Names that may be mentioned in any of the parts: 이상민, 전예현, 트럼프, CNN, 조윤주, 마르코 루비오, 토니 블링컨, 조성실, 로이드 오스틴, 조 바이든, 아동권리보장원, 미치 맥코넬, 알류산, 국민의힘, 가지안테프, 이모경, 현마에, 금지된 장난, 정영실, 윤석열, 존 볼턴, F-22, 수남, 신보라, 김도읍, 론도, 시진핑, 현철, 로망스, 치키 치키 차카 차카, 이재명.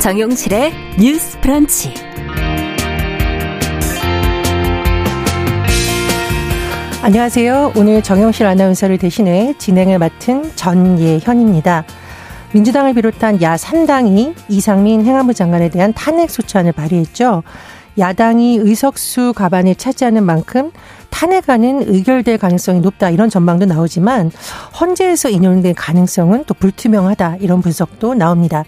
정용실의 뉴스 브런치. 안녕하세요. 오늘 정영실 아나운서를 대신해 진행을 맡은 전예현입니다. 민주당을 비롯한 야 3당이 이상민 행안부 장관에 대한 탄핵 소추안을 발의했죠. 야당이 의석수 과반을 차지하는 만큼 탄핵안은 의결될 가능성이 높다, 이런 전망도 나오지만 헌재에서 인용될 가능성은 또 불투명하다, 이런 분석도 나옵니다.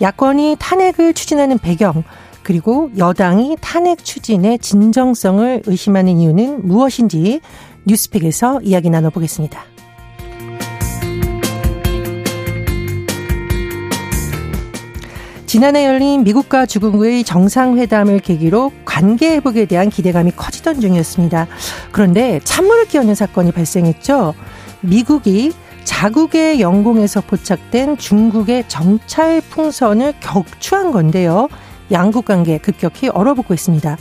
야권이 탄핵을 추진하는 배경, 그리고 여당이 탄핵 추진의 진정성을 의심하는 이유는 무엇인지 뉴스픽에서 이야기 나눠보겠습니다. 지난해 열린 미국과 중국의 정상회담을 계기로 관계 회복에 대한 기대감이 커지던 중이었습니다. 그런데 찬물을 끼얹는 사건이 발생했죠. 미국이 자국의 영공에서 포착된 중국의 정찰 풍선을 격추한 건데요. 양국 관계 급격히 얼어붙고 있습니다.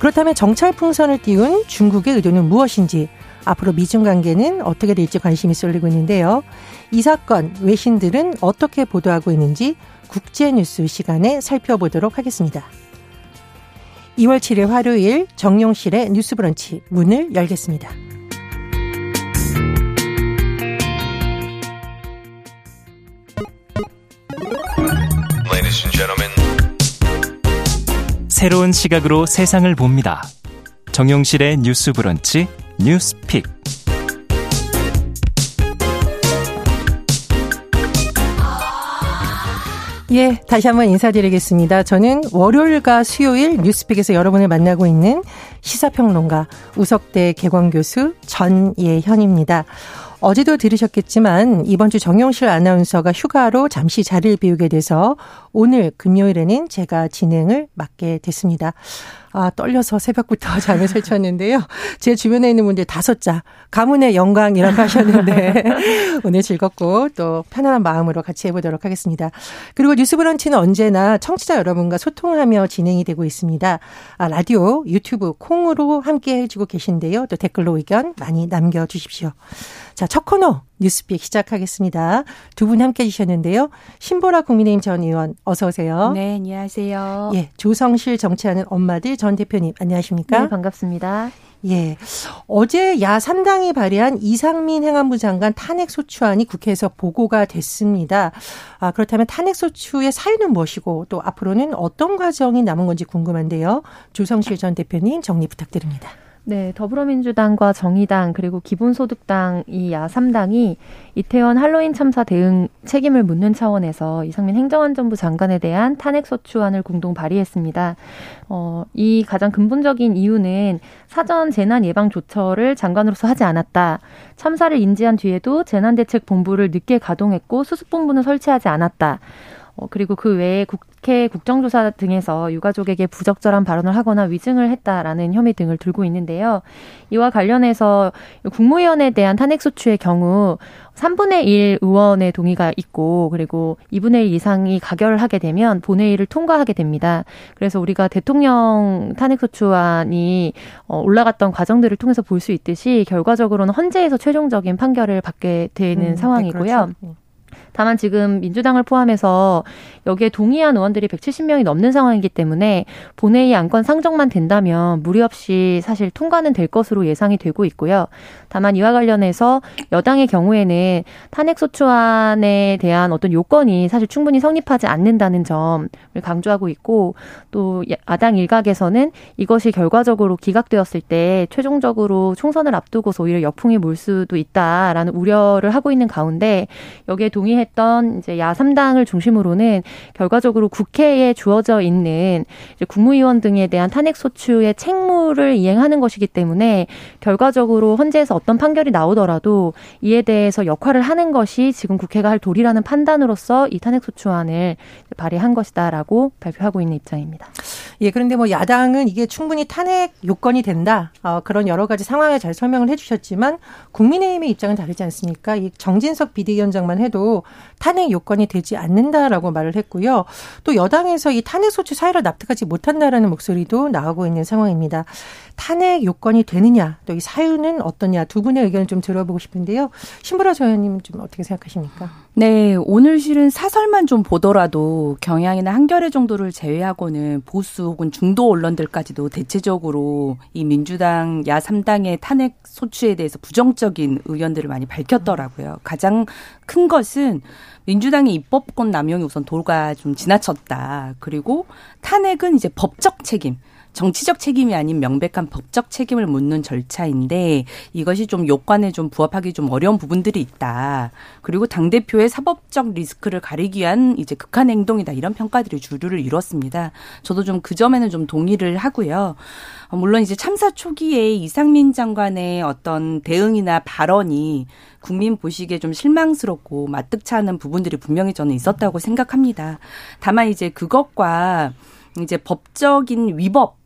그렇다면 정찰 풍선을 띄운 중국의 의도는 무엇인지, 앞으로 미중 관계는 어떻게 될지 관심이 쏠리고 있는데요. 이 사건 외신들은 어떻게 보도하고 있는지 국제뉴스 시간에 살펴보도록 하겠습니다. 2월 7일 화요일 정용실의 뉴스 브런치 문을 열겠습니다. Ladies and gentlemen. 새로운 시각으로 세상을 봅니다. 정용실의 뉴스 브런치 뉴스픽. 예, 다시 한번 인사드리겠습니다. 저는 월요일과 수요일 뉴스픽에서 여러분을 만나고 있는 시사평론가 우석대 개광교수 전예현입니다. 어제도 들으셨겠지만 이번 주 정영실 아나운서가 휴가로 잠시 자리를 비우게 돼서 오늘 금요일에는 제가 진행을 맡게 됐습니다. 아, 떨려서 새벽부터 잠을 설쳤는데요. 제 주변에 있는 분들 5자, 가문의 영광이라고 하셨는데 오늘 즐겁고 또 편안한 마음으로 같이 해보도록 하겠습니다. 그리고 뉴스브런치는 언제나 청취자 여러분과 소통하며 진행이 되고 있습니다. 아, 라디오, 유튜브, 콩으로 함께 해주고 계신데요. 또 댓글로 의견 많이 남겨주십시오. 자, 첫 코너 뉴스픽 시작하겠습니다. 두 분 함께 해주셨는데요. 신보라 국민의힘 전 의원, 어서 오세요. 네, 안녕하세요. 예, 조성실 정치하는 엄마들 전 대표님, 안녕하십니까? 네, 반갑습니다. 예, 어제 야 3당이 발의한 이상민 행안부 장관 탄핵소추안이 국회에서 보고가 됐습니다. 아, 그렇다면 탄핵소추의 사유는 무엇이고 또 앞으로는 어떤 과정이 남은 건지 궁금한데요. 조성실 전 대표님, 정리 부탁드립니다. 네, 더불어민주당과 정의당 그리고 기본소득당 이 야 3당이 이태원 할로윈 참사 대응 책임을 묻는 차원에서 이상민 행정안전부 장관에 대한 탄핵소추안을 공동 발의했습니다. 이 가장 근본적인 이유는 사전 재난 예방 조처를 장관으로서 하지 않았다. 참사를 인지한 뒤에도 재난대책본부를 늦게 가동했고 수습본부는 설치하지 않았다. 그리고 그 외에 국회 국정조사 등에서 유가족에게 부적절한 발언을 하거나 위증을 했다라는 혐의 등을 들고 있는데요. 이와 관련해서 국무위원에 대한 탄핵소추의 경우 3분의 1 의원의 동의가 있고 그리고 2분의 1 이상이 가결을 하게 되면 본회의를 통과하게 됩니다. 그래서 우리가 대통령 탄핵소추안이 올라갔던 과정들을 통해서 볼 수 있듯이 결과적으로는 헌재에서 최종적인 판결을 받게 되는 상황이고요. 네, 그렇죠. 다만 지금 민주당을 포함해서 여기에 동의한 의원들이 170명이 넘는 상황이기 때문에 본회의 안건 상정만 된다면 무리 없이 사실 통과는 될 것으로 예상이 되고 있고요. 다만 이와 관련해서 여당의 경우에는 탄핵소추안에 대한 어떤 요건이 사실 충분히 성립하지 않는다는 점을 강조하고 있고 또 야당 일각에서는 이것이 결과적으로 기각되었을 때 최종적으로 총선을 앞두고서 오히려 역풍이 몰 수도 있다라는 우려를 하고 있는 가운데 여기에 동의해 했던 이제 야 3당을 중심으로는 결과적으로 국회에 주어져 있는 이제 국무위원 등에 대한 탄핵소추의 책무를 이행하는 것이기 때문에 결과적으로 헌재에서 어떤 판결이 나오더라도 이에 대해서 역할을 하는 것이 지금 국회가 할 도리라는 판단으로서 이 탄핵소추안을 발의한 것이다라고 발표하고 있는 입장입니다. 예, 그런데 뭐 야당은 이게 충분히 탄핵 요건이 된다, 그런 여러 가지 상황에 잘 설명을 해주셨지만 국민의힘의 입장은 다르지 않습니까? 이 정진석 비대위원장만 해도 탄핵 요건이 되지 않는다라고 말을 했고요. 또 여당에서 이 탄핵 소추 사유를 납득하지 못한다라는 목소리도 나오고 있는 상황입니다. 탄핵 요건이 되느냐, 또 이 사유는 어떠냐 두 분의 의견을 좀 들어보고 싶은데요. 신보라 조연님 좀 어떻게 생각하십니까? 네, 오늘 실은 사설만 좀 보더라도 경향이나 한겨레 정도를 제외하고는 보수 혹은 중도 언론들까지도 대체적으로 이 민주당 야3당의 탄핵 소추에 대해서 부정적인 의견들을 많이 밝혔더라고요. 가장 큰 것은 민주당의 입법권 남용이 우선 도가 좀 지나쳤다. 그리고 탄핵은 이제 법적 책임. 정치적 책임이 아닌 명백한 법적 책임을 묻는 절차인데 이것이 좀 요건에 좀 부합하기 좀 어려운 부분들이 있다. 그리고 당대표의 사법적 리스크를 가리기 위한 이제 극한 행동이다. 이런 평가들이 주류를 이뤘습니다. 저도 좀 그 점에는 좀 동의를 하고요. 물론 이제 참사 초기에 이상민 장관의 어떤 대응이나 발언이 국민 보시기에 좀 실망스럽고 마뜩찮은 부분들이 분명히 저는 있었다고 생각합니다. 다만 이제 그것과 이제 법적인 위법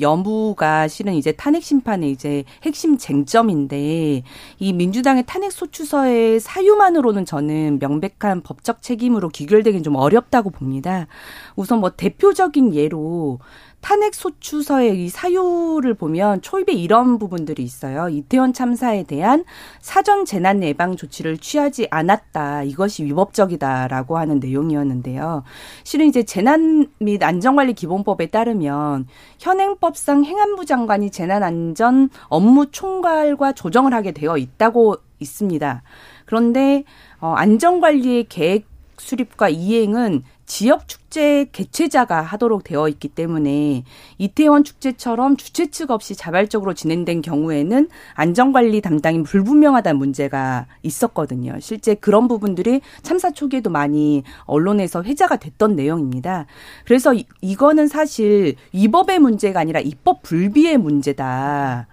여부가 실은 이제 탄핵 심판의 이제 핵심 쟁점인데 이 민주당의 탄핵 소추서의 사유만으로는 저는 명백한 법적 책임으로 귀결되긴 좀 어렵다고 봅니다. 우선 뭐 대표적인 예로 탄핵 소추서의 이 사유를 보면 초입에 이런 부분들이 있어요. 이태원 참사에 대한 사전 재난 예방 조치를 취하지 않았다. 이것이 위법적이다라고 하는 내용이었는데요. 실은 이제 재난 및 안전관리 기본법에 따르면 현행법상 행안부 장관이 재난 안전 업무 총괄과 조정을 하게 되어 있다고 있습니다. 그런데 안전관리의 계획 수립과 이행은 지역 축제 개최자가 하도록 되어 있기 때문에 이태원 축제처럼 주최 측 없이 자발적으로 진행된 경우에는 안전관리 담당이 불분명하다는 문제가 있었거든요. 실제 그런 부분들이 참사 초기에도 많이 언론에서 회자가 됐던 내용입니다. 그래서 이거는 사실 위법의 문제가 아니라 입법 불비의 문제다.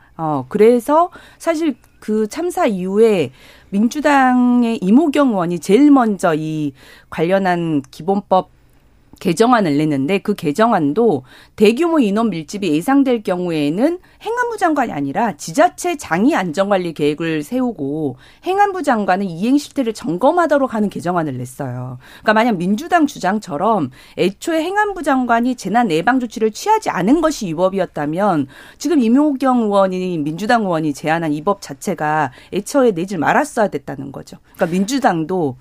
그래서 사실 그 참사 이후에 민주당의 이모경 의원이 제일 먼저 이 관련한 기본법 개정안을 냈는데 그 개정안도 대규모 인원 밀집이 예상될 경우에는 행안부 장관이 아니라 지자체 장이 안전관리 계획을 세우고 행안부 장관은 이행 실태를 점검하도록 하는 개정안을 냈어요. 그러니까 만약 민주당 주장처럼 애초에 행안부 장관이 재난 예방 조치를 취하지 않은 것이 위법이었다면 지금 이모경 의원이 민주당 의원이 제안한 이 법 자체가 애초에 내질 말았어야 됐다는 거죠. 그러니까 민주당도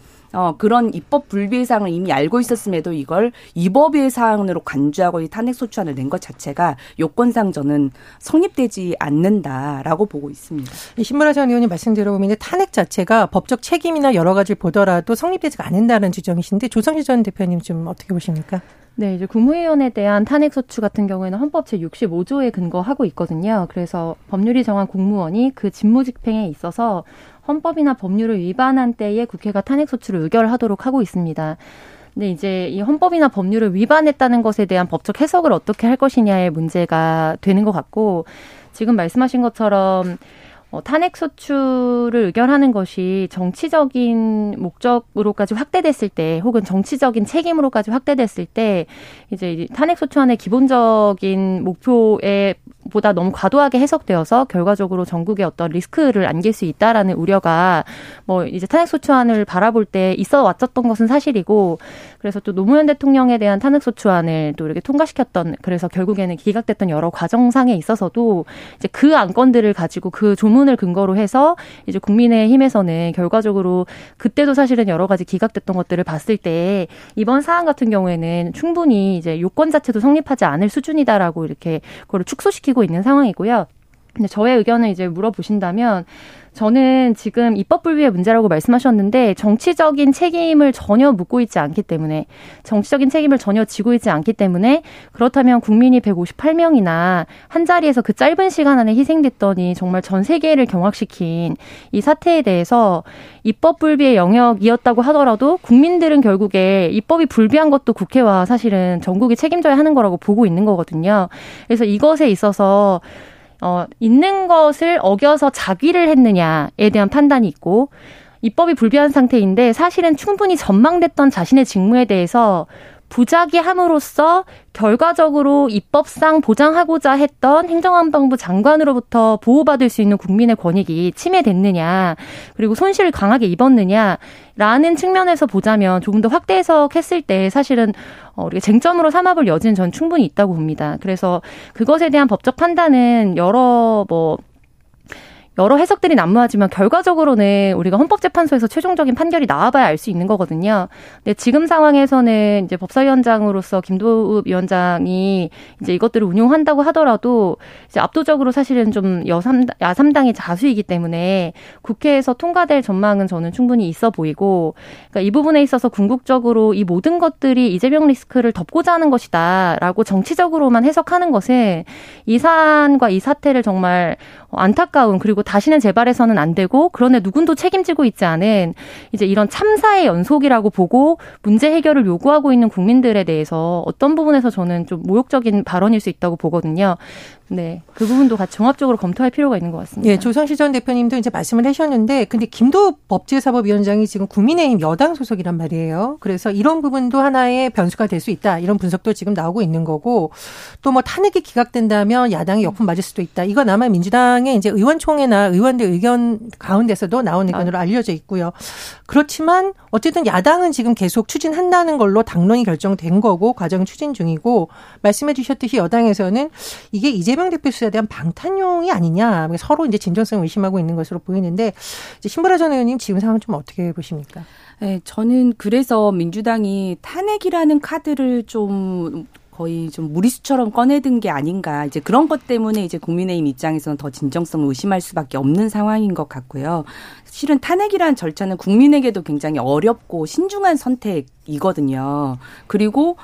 그런 입법 불비의 사항을 이미 알고 있었음에도 이걸 위법의 사항으로 간주하고 이 탄핵 소추안을 낸 것 자체가 요건상 저는 성립되지 않는다라고 보고 있습니다. 신보라 전 의원님 말씀대로 보면 이제 탄핵 자체가 법적 책임이나 여러 가지를 보더라도 성립되지가 않는다는 주장이신데 조성실 전 대표님 좀 어떻게 보십니까? 네, 이제 국무위원에 대한 탄핵 소추 같은 경우에는 헌법 제65조에 근거하고 있거든요. 그래서 법률이 정한 공무원이 그 직무 집행에 있어서 헌법이나 법률을 위반한 때에 국회가 탄핵 소추를 의결하도록 하고 있습니다. 근데 이제 이 헌법이나 법률을 위반했다는 것에 대한 법적 해석을 어떻게 할 것이냐의 문제가 되는 것 같고 지금 말씀하신 것처럼 탄핵 소추를 의결하는 것이 정치적인 목적으로까지 확대됐을 때 혹은 정치적인 책임으로까지 확대됐을 때 이제 탄핵 소추안의 기본적인 목표에 보다 너무 과도하게 해석되어서 결과적으로 전국에 어떤 리스크를 안길 수 있다라는 우려가 이제 탄핵 소추안을 바라볼 때 있어 왔었던 것은 사실이고 그래서 또 노무현 대통령에 대한 탄핵 소추안을 또 이렇게 통과시켰던 그래서 결국에는 기각됐던 여러 과정상에 있어서도 이제 그 안건들을 가지고 그 조문을 근거로 해서 이제 국민의힘에서는 결과적으로 그때도 사실은 여러 가지 기각됐던 것들을 봤을 때 이번 사안 같은 경우에는 충분히 이제 요건 자체도 성립하지 않을 수준이다라고 이렇게 그걸 축소시키고 있는 상황이고요. 근데 저의 의견을 이제 물어보신다면 저는 지금 입법불비의 문제라고 말씀하셨는데 정치적인 책임을 전혀 묻고 있지 않기 때문에 정치적인 책임을 전혀 지고 있지 않기 때문에 그렇다면 국민이 158명이나 한자리에서 그 짧은 시간 안에 희생됐더니 정말 전 세계를 경악시킨 이 사태에 대해서 입법불비의 영역이었다고 하더라도 국민들은 결국에 입법이 불비한 것도 국회와 사실은 전국이 책임져야 하는 거라고 보고 있는 거거든요. 그래서 이것에 있어서 있는 것을 어겨서 자기를 했느냐에 대한 판단이 있고 입법이 불비한 상태인데 사실은 충분히 전망됐던 자신의 직무에 대해서 부작이함으로써 결과적으로 입법상 보장하고자 했던 행정안전부 장관으로부터 보호받을 수 있는 국민의 권익이 침해됐느냐, 그리고 손실을 강하게 입었느냐라는 측면에서 보자면 조금 더 확대 해석했을 때 사실은 우리가 쟁점으로 삼아볼 여지는 전 충분히 있다고 봅니다. 그래서 그것에 대한 법적 판단은 여러 해석들이 난무하지만 결과적으로는 우리가 헌법재판소에서 최종적인 판결이 나와봐야 알 수 있는 거거든요. 근데 지금 상황에서는 이제 법사위원장으로서 김도읍 위원장이 이제 이것들을 운용한다고 하더라도 이제 압도적으로 사실은 좀 야삼당의 자수이기 때문에 국회에서 통과될 전망은 저는 충분히 있어 보이고, 그러니까 이 부분에 있어서 궁극적으로 이 모든 것들이 이재명 리스크를 덮고자 하는 것이다라고 정치적으로만 해석하는 것은 이 사안과 이 사태를 정말 안타까운, 그리고 다시는 재발해서는 안 되고 그러네 누군도 책임지고 있지 않은 이제 이런 참사의 연속이라고 보고 문제 해결을 요구하고 있는 국민들에 대해서 어떤 부분에서 저는 좀 모욕적인 발언일 수 있다고 보거든요. 네, 그 부분도 같이 종합적으로 검토할 필요가 있는 것 같습니다. 예, 조성실 전 대표님도 이제 말씀을 하셨는데, 근데 김도읍 법제사법위원장이 지금 국민의힘 여당 소속이란 말이에요. 그래서 이런 부분도 하나의 변수가 될 수 있다, 이런 분석도 지금 나오고 있는 거고, 또 뭐 탄핵이 기각된다면 야당이 역풍 맞을 수도 있다. 이건 아마 민주당의 이제 의원총회나 의원대 의견 가운데서도 나온 의견으로 알려져 있고요. 그렇지만 어쨌든 야당은 지금 계속 추진한다는 걸로 당론이 결정된 거고 과정 추진 중이고, 말씀해 주셨듯이 여당에서는 이게 이재명 대표 수사에 대한 방탄용이 아니냐, 서로 이제 진정성을 의심하고 있는 것으로 보이는데, 이제 신보라 전 의원님 지금 상황 좀 어떻게 보십니까? 네, 저는 그래서 민주당이 탄핵이라는 카드를 좀 거의 좀 무리수처럼 꺼내든 게 아닌가, 이제 그런 것 때문에 이제 국민의힘 입장에서는 더 진정성을 의심할 수밖에 없는 상황인 것 같고요. 실은 탄핵이라는 절차는 국민에게도 굉장히 어렵고 신중한 선택이거든요. 그리고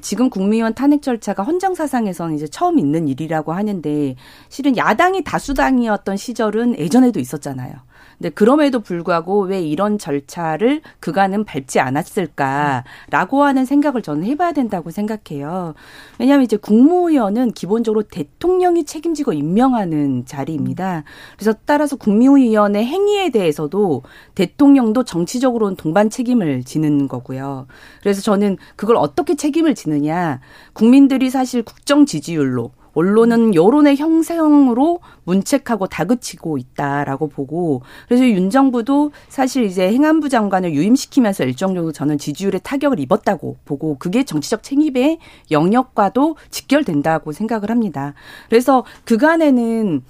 지금 국민의원 탄핵 절차가 헌정사상에서는 이제 처음 있는 일이라고 하는데, 실은 야당이 다수당이었던 시절은 예전에도 있었잖아요. 근데 그럼에도 불구하고 왜 이런 절차를 그간은 밟지 않았을까라고 하는 생각을 저는 해봐야 된다고 생각해요. 왜냐하면 이제 국무위원은 기본적으로 대통령이 책임지고 임명하는 자리입니다. 그래서 따라서 국무위원의 행위에 대해서도 대통령도 정치적으로는 동반 책임을 지는 거고요. 그래서 저는 그걸 어떻게 책임을 지느냐, 국민들이 사실 국정 지지율로, 언론은 여론의 형성으로 문책하고 다그치고 있다라고 보고, 그래서 윤 정부도 사실 이제 행안부 장관을 유임시키면서 일정 정도 저는 지지율에 타격을 입었다고 보고, 그게 정치적 책임의 영역과도 직결된다고 생각을 합니다. 그래서 그간에는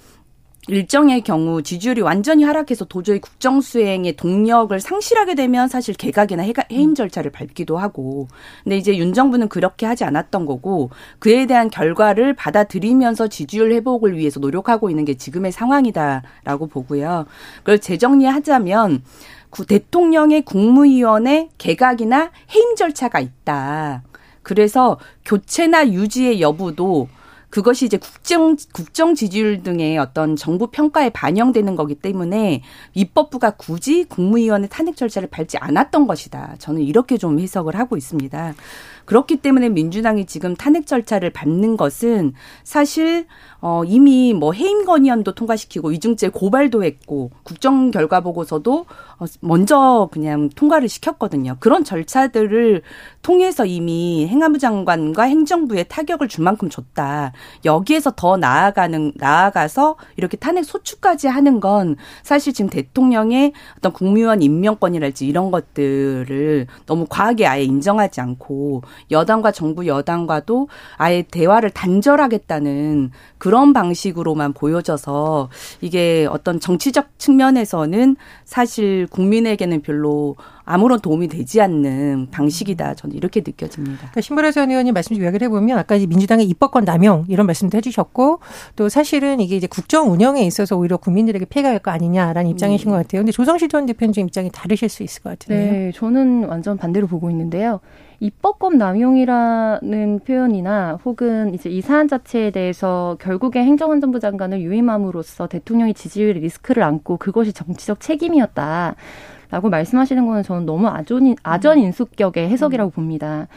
일정의 경우 지지율이 완전히 하락해서 도저히 국정 수행의 동력을 상실하게 되면 사실 개각이나 해임 절차를 밟기도 하고, 근데 이제 윤 정부는 그렇게 하지 않았던 거고, 그에 대한 결과를 받아들이면서 지지율 회복을 위해서 노력하고 있는 게 지금의 상황이다라고 보고요. 그걸 재정리하자면 대통령의 국무위원의 개각이나 해임 절차가 있다. 그래서 교체나 유지의 여부도 그것이 이제 국정 지지율 등의 어떤 정부 평가에 반영되는 거기 때문에 입법부가 굳이 국무위원의 탄핵 절차를 밟지 않았던 것이다, 저는 이렇게 좀 해석을 하고 있습니다. 그렇기 때문에 민주당이 지금 탄핵 절차를 밟는 것은 사실 이미 뭐 해임 건의안도 통과시키고 위증죄 고발도 했고 국정 결과 보고서도 먼저 그냥 통과를 시켰거든요. 그런 절차들을 통해서 이미 행안부 장관과 행정부에 타격을 줄 만큼 줬다. 여기에서 더 나아가서 이렇게 탄핵 소추까지 하는 건 사실 지금 대통령의 어떤 국무위원 임명권이랄지 이런 것들을 너무 과하게 아예 인정하지 않고 여당과 정부 여당과도 아예 대화를 단절하겠다는 그런 방식으로만 보여져서, 이게 어떤 정치적 측면에서는 사실 국민에게는 별로 아무런 도움이 되지 않는 방식이다, 저는 이렇게 느껴집니다. 그러니까 신보라 전 의원님 말씀 좀 이야기를 해보면, 아까 이제 민주당의 입법권 남용 이런 말씀도 해주셨고, 또 사실은 이게 이제 국정 운영에 있어서 오히려 국민들에게 피해가 갈 거 아니냐라는 입장이신 것 같아요. 그런데 조성실 전 대표님 입장이 다르실 수 있을 것 같은데요. 네, 저는 완전 반대로 보고 있는데요. 입법권 남용이라는 표현이나 혹은 이제 이 사안 자체에 대해서 결국에 행정안전부 장관을 유임함으로써 대통령이 지지율 리스크를 안고 그것이 정치적 책임이었다, 라고 말씀하시는 거는 저는 너무 아전인수격의 해석이라고 봅니다.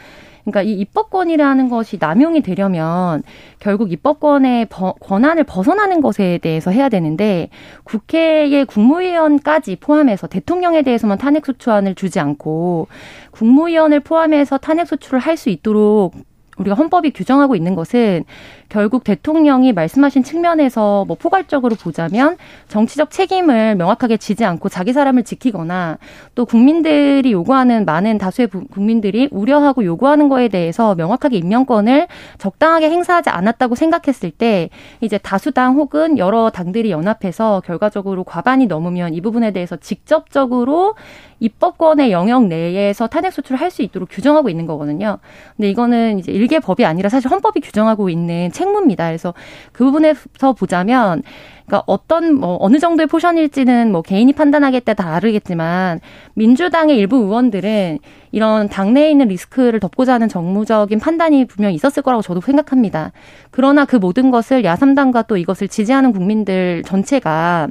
그러니까 이 입법권이라는 것이 남용이 되려면 결국 입법권의 권한을 벗어나는 것에 대해서 해야 되는데 국회의 국무위원까지 포함해서 대통령에 대해서만 탄핵소추안을 주지 않고 국무위원을 포함해서 탄핵소추를 할 수 있도록 우리가 헌법이 규정하고 있는 것은 결국 대통령이 말씀하신 측면에서 뭐 포괄적으로 보자면 정치적 책임을 명확하게 지지 않고 자기 사람을 지키거나 또 국민들이 요구하는 많은 다수의 국민들이 우려하고 요구하는 거에 대해서 명확하게 임명권을 적당하게 행사하지 않았다고 생각했을 때 이제 다수당 혹은 여러 당들이 연합해서 결과적으로 과반이 넘으면 이 부분에 대해서 직접적으로 입법권의 영역 내에서 탄핵소추를 할 수 있도록 규정하고 있는 거거든요. 근데 이거는 이제 일개 법이 아니라 사실 헌법이 규정하고 있는 책무입니다. 그래서 그 부분에서 보자면 그러니까 어떤 뭐 어느 정도의 포션일지는 뭐 개인이 판단하기에 따라 다르겠지만 민주당의 일부 의원들은 이런 당내에 있는 리스크를 덮고자 하는 정무적인 판단이 분명히 있었을 거라고 저도 생각합니다. 그러나 그 모든 것을 야3당과 또 이것을 지지하는 국민들 전체가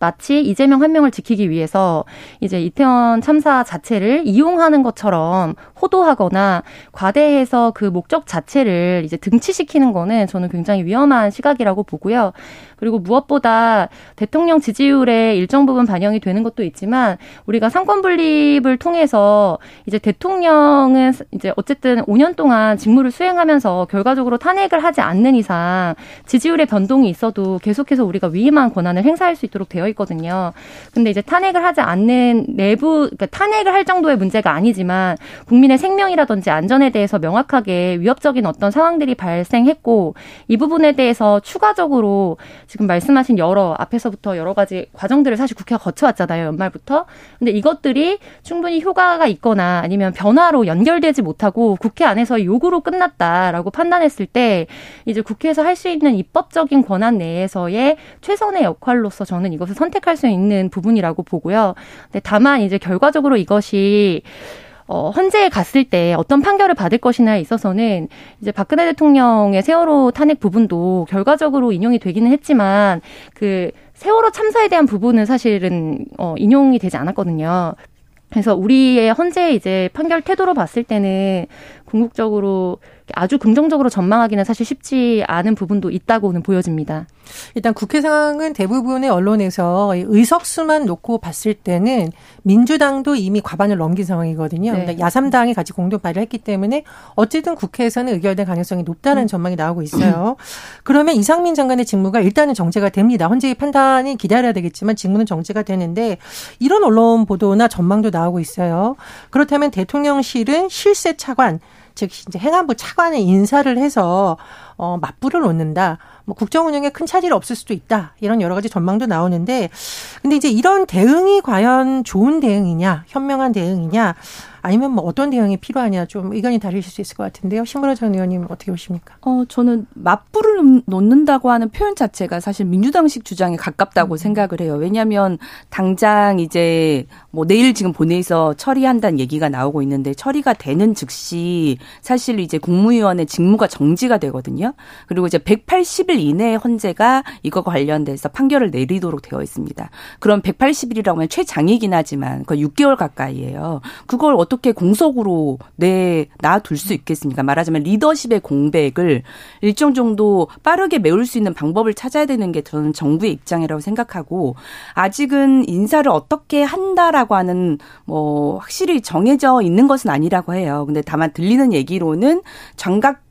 마치 이재명 한 명을 지키기 위해서 이제 이태원 참사 자체를 이용하는 것처럼 호도하거나 과대해서 그 목적 자체를 이제 등치시키는 거는 저는 굉장히 위험한 시각이라고 보고요. 그리고 무엇보다 대통령 지지율에 일정 부분 반영이 되는 것도 있지만 우리가 상권 분립을 통해서 이제 대통령은 이제 어쨌든 5년 동안 직무를 수행하면서 결과적으로 탄핵을 하지 않는 이상 지지율의 변동이 있어도 계속해서 우리가 위임한 권한을 행사할 수 있도록 되어 있거든요. 근데 이제 탄핵을 하지 않는 그러니까 탄핵을 할 정도의 문제가 아니지만 국민의 생명이라든지 안전에 대해서 명확하게 위협적인 어떤 상황들이 발생했고 이 부분에 대해서 추가적으로 지금 말씀하신 앞에서부터 여러 가지 과정들을 사실 국회가 거쳐왔잖아요. 연말부터. 근데 이것들이 충분히 효과가 있거나 아니면 변화로 연결되지 못하고 국회 안에서 요구로 끝났다라고 판단했을 때 이제 국회에서 할 수 있는 입법적인 권한 내에서의 최선의 역할로서 저는 이것을 선택할 수 있는 부분이라고 보고요. 근데 다만 이제 결과적으로 이것이 헌재에 갔을 때 어떤 판결을 받을 것이냐에 있어서는 이제 박근혜 대통령의 세월호 탄핵 부분도 결과적으로 인용이 되기는 했지만 그 세월호 참사에 대한 부분은 사실은 인용이 되지 않았거든요. 그래서 우리의 헌재의 이제 판결 태도로 봤을 때는 궁극적으로 아주 긍정적으로 전망하기는 사실 쉽지 않은 부분도 있다고는 보여집니다. 일단 국회 상황은 대부분의 언론에서 의석수만 놓고 봤을 때는 민주당도 이미 과반을 넘긴 상황이거든요. 네. 그러니까 야3당이 같이 공동 발의를 했기 때문에 어쨌든 국회에서는 의결될 가능성이 높다는 전망이 나오고 있어요. 그러면 이상민 장관의 직무가 일단은 정체가 됩니다. 헌재의 판단이 기다려야 되겠지만 직무는 정체가 되는데 이런 언론 보도나 전망도 나오고 있어요. 그렇다면 대통령실은 실세 차관, 즉 이제 행안부 차관의 인사를 해서 맞불을 놓는다. 뭐 국정운영에 큰 차질 없을 수도 있다. 이런 여러 가지 전망도 나오는데 근데 이제 이런 대응이 과연 좋은 대응이냐, 현명한 대응이냐, 아니면 뭐 어떤 대응이 필요하냐 좀 의견이 다르실 수 있을 것 같은데요. 신보라 전 의원님 어떻게 보십니까? 저는 맞불을 놓는다고 하는 표현 자체가 사실 민주당식 주장에 가깝다고 생각을 해요. 왜냐하면 당장 이제 뭐 내일 지금 본회의에서 처리한다는 얘기가 나오고 있는데 처리가 되는 즉시 사실 이제 국무위원의 직무가 정지가 되거든요. 그리고 이제 180일 이내에 헌재가 이거 관련돼서 판결을 내리도록 되어 있습니다. 그럼 180일이라고 하면 최장이긴 하지만 거의 6개월 가까이예요. 그걸 어떻게 공석으로 놔둘 수 있겠습니까? 말하자면 리더십의 공백을 일정 정도 빠르게 메울 수 있는 방법을 찾아야 되는 게 저는 정부의 입장이라고 생각하고 아직은 인사를 어떻게 한다라고 하는 뭐 확실히 정해져 있는 것은 아니라고 해요. 근데 다만 들리는 얘기로는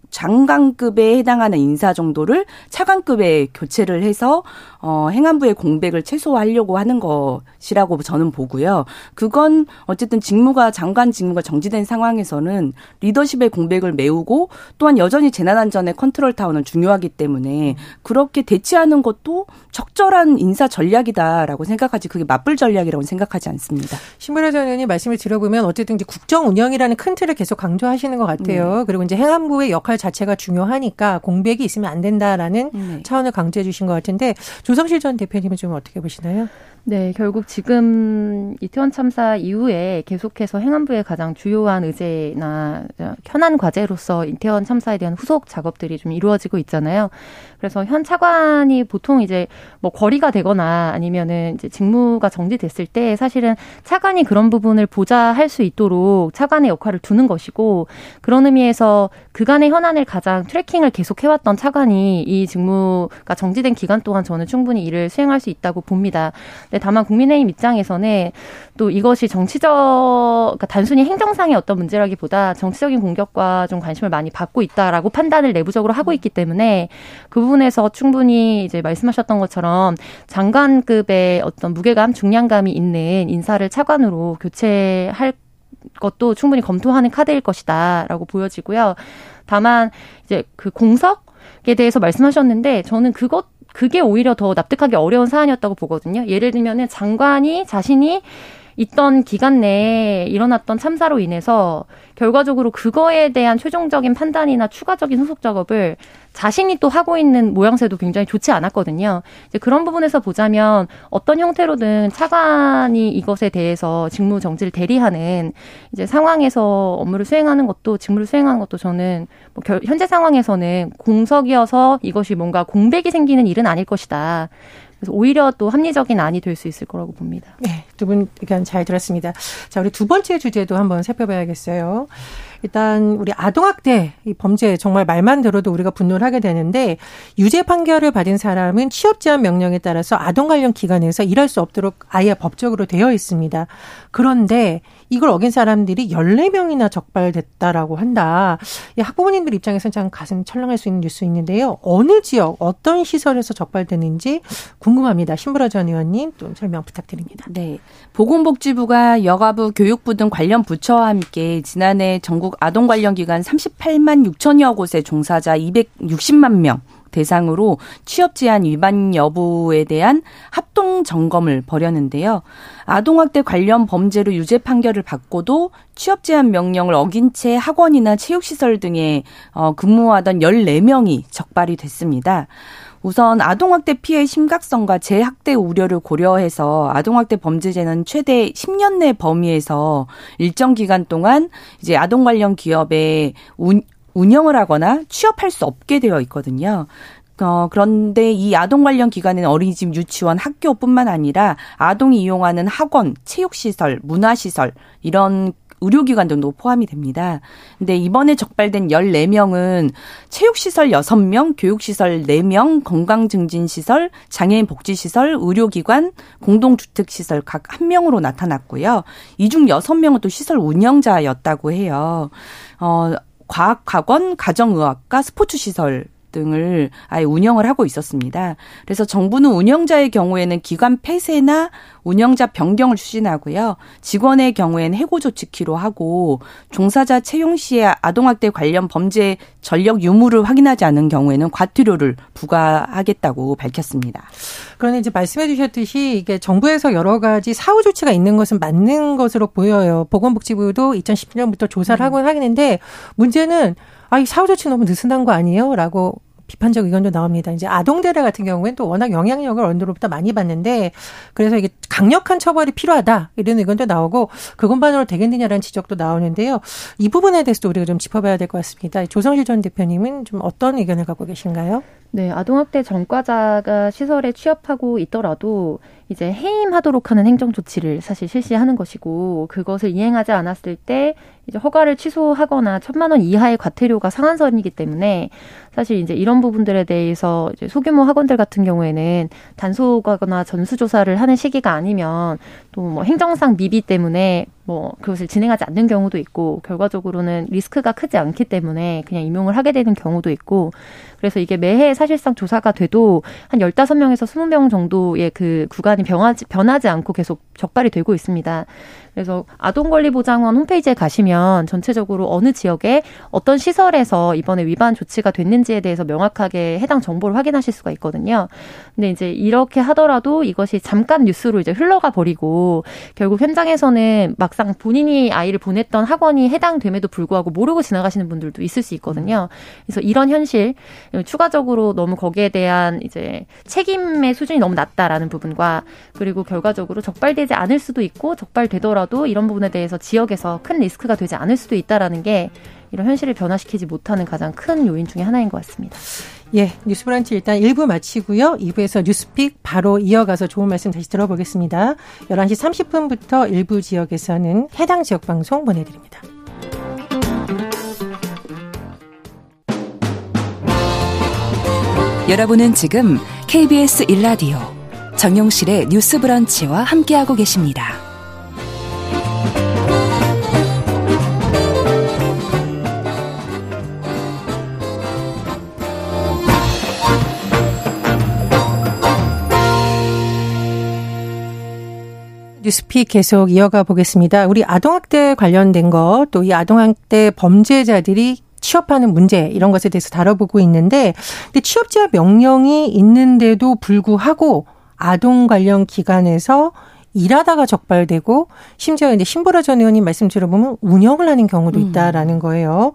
장관급에 해당하는 인사 정도를 차관급에 교체를 해서 행안부의 공백을 최소화하려고 하는 것이라고 저는 보고요. 그건 어쨌든 장관 직무가 정지된 상황에서는 리더십의 공백을 메우고 또한 여전히 재난안전의 컨트롤타운은 중요하기 때문에 그렇게 대치하는 것도 적절한 인사 전략이다라고 생각하지 그게 맞불 전략이라고 생각하지 않습니다. 신보라 전 의원님 말씀을 들어보면 어쨌든 이제 국정운영이라는 큰 틀을 계속 강조하시는 것 같아요. 그리고 이제 행안부의 역할 자체가 중요하니까 공백이 있으면 안 된다라는 차원을 강조해 주신 것 같은데 조성실 전 대표님은 좀 어떻게 보시나요? 네, 결국 지금 이태원 참사 이후에 계속해서 행안부의 가장 주요한 의제나 현안 과제로서 이태원 참사에 대한 후속 작업들이 좀 이루어지고 있잖아요. 그래서 현 차관이 보통 이제 뭐 거리가 되거나 아니면은 이제 직무가 정지됐을 때 사실은 차관이 그런 부분을 보좌할 수 있도록 차관의 역할을 두는 것이고, 그런 의미에서 그간의 현안을 가장 트래킹을 계속 해왔던 차관이 이 직무가 정지된 기간 동안 저는 충분히 일을 수행할 수 있다고 봅니다. 다만 국민의힘 입장에서는 또 이것이 그러니까 단순히 행정상의 어떤 문제라기보다 정치적인 공격과 좀 관심을 많이 받고 있다라고 판단을 내부적으로 하고 있기 때문에 그 부분에서 충분히 이제 말씀하셨던 것처럼 장관급의 어떤 무게감, 중량감이 있는 인사를 차관으로 교체할 것도 충분히 검토하는 카드일 것이다라고 보여지고요. 다만 이제 그 공석에 대해서 말씀하셨는데 저는 그게 오히려 더 납득하기 어려운 사안이었다고 보거든요. 예를 들면은 장관이 자신이 있던 기간 내에 일어났던 참사로 인해서 결과적으로 그거에 대한 최종적인 판단이나 추가적인 후속 작업을 자신이 또 하고 있는 모양새도 굉장히 좋지 않았거든요. 이제 그런 부분에서 보자면 어떤 형태로든 차관이 이것에 대해서 직무 정지를 대리하는 이제 상황에서 업무를 수행하는 것도, 직무를 수행하는 것도 저는 뭐 현재 상황에서는 공석이어서 이것이 뭔가 공백이 생기는 일은 아닐 것이다. 그래서 오히려 또 합리적인 안이 될 수 있을 거라고 봅니다. 네, 두 분 의견 잘 들었습니다. 자, 우리 두 번째 주제도 한번 살펴봐야겠어요. 일단 우리 아동학대 이 범죄 정말 말만 들어도 우리가 분노를 하게 되는데, 유죄 판결을 받은 사람은 취업제한 명령에 따라서 아동 관련 기관에서 일할 수 없도록 아예 법적으로 되어 있습니다. 그런데 이걸 어긴 사람들이 14명이나 적발됐다라고 한다. 이 학부모님들 입장에서는 참 가슴 철렁할 수 있는 뉴스인데요. 어느 지역, 어떤 시설에서 적발되는지 궁금합니다. 신보라 전 의원님 좀 설명 부탁드립니다. 네, 보건복지부가 여가부, 교육부 등 관련 부처와 함께 지난해 전국 아동 관련 기관 38만 6천여 곳의 종사자 260만 명 대상으로 취업 제한 위반 여부에 대한 합동 점검을 벌였는데요. 아동학대 관련 범죄로 유죄 판결을 받고도 취업 제한 명령을 어긴 채 학원이나 체육시설 등에 근무하던 14명이 적발이 됐습니다. 우선 아동학대 피해의 심각성과 재학대 우려를 고려해서 아동학대 범죄제는 최대 10년 내 범위에서 일정 기간 동안 이제 아동 관련 기업에 운영을 하거나 취업할 수 없게 되어 있거든요. 그런데 이 아동 관련 기관에는 어린이집, 유치원, 학교뿐만 아니라 아동이 이용하는 학원, 체육시설, 문화시설 이런 의료기관 등도 포함이 됩니다. 근데 이번에 적발된 14명은 체육시설 6명, 교육시설 4명, 건강증진시설, 장애인복지시설, 의료기관, 공동주택시설 각 1명으로 나타났고요. 이 중 6명은 또 시설 운영자였다고 해요. 과학학원, 가정의학과, 스포츠시설 등을 아예 운영을 하고 있었습니다. 그래서 정부는 운영자의 경우에는 기관 폐쇄나 운영자 변경을 추진하고요. 직원의 경우에는 해고 조치키로 하고, 종사자 채용 시에 아동학대 관련 범죄 전력 유무를 확인하지 않은 경우에는 과태료를 부과하겠다고 밝혔습니다. 그런데 이제 말씀해 주셨듯이 이게 정부에서 여러 가지 사후 조치가 있는 것은 맞는 것으로 보여요. 보건복지부도 2010년부터 조사를 하곤 하는데, 문제는 이 사후 조치 너무 느슨한 거 아니에요? 라고 비판적 의견도 나옵니다. 이제 아동대회 같은 경우에는 또 워낙 영향력을 언론으로부터 많이 받는데, 그래서 이게 강력한 처벌이 필요하다 이런 의견도 나오고, 그것만으로 되겠느냐라는 지적도 나오는데요. 이 부분에 대해서도 우리가 좀 짚어봐야 될 것 같습니다. 조성실 전 대표님은 좀 어떤 의견을 갖고 계신가요? 네, 아동학대 전과자가 시설에 취업하고 있더라도 이제 해임하도록 하는 행정조치를 사실 실시하는 것이고, 그것을 이행하지 않았을 때 이제 허가를 취소하거나 1,000만 원 이하의 과태료가 상한선이기 때문에 사실 이제 이런 부분들에 대해서 이제 소규모 학원들 같은 경우에는 단속하거나 전수조사를 하는 시기가 아니면 또 뭐 행정상 미비 때문에 뭐 그것을 진행하지 않는 경우도 있고, 결과적으로는 리스크가 크지 않기 때문에 그냥 임용을 하게 되는 경우도 있고, 그래서 이게 매해 사실상 조사가 돼도 한 15명에서 20명 정도의 그 구간이 변하지 않고 계속 적발이 되고 있습니다. 그래서 아동권리보장원 홈페이지에 가시면 전체적으로 어느 지역에 어떤 시설에서 이번에 위반 조치가 됐는지에 대해서 명확하게 해당 정보를 확인하실 수가 있거든요. 근데 이제 이렇게 하더라도 이것이 잠깐 뉴스로 이제 흘러가 버리고, 결국 현장에서는 막 막상 본인이 아이를 보냈던 학원이 해당됨에도 불구하고 모르고 지나가시는 분들도 있을 수 있거든요. 그래서 이런 현실, 추가적으로 너무 거기에 대한 이제 책임의 수준이 너무 낮다라는 부분과, 그리고 결과적으로 적발되지 않을 수도 있고 적발되더라도 이런 부분에 대해서 지역에서 큰 리스크가 되지 않을 수도 있다라는 게 이런 현실을 변화시키지 못하는 가장 큰 요인 중에 하나인 것 같습니다. 예, 뉴스브런치 일단 1부 마치고요. 2부에서 뉴스픽 바로 이어가서 좋은 말씀 다시 들어보겠습니다. 11시 30분부터 일부 지역에서는 해당 지역 방송 보내드립니다. 여러분은 지금 KBS 1라디오 정용실의 뉴스브런치와 함께하고 계십니다. 뉴스픽 계속 이어가 보겠습니다. 우리 아동학대 관련된 것, 또 이 아동학대 범죄자들이 취업하는 문제, 이런 것에 대해서 다뤄보고 있는데, 근데 취업제한 명령이 있는데도 불구하고 아동 관련 기관에서 일하다가 적발되고, 심지어 이제 신보라 전 의원님 말씀 들어보면 운영을 하는 경우도 있다라는 거예요.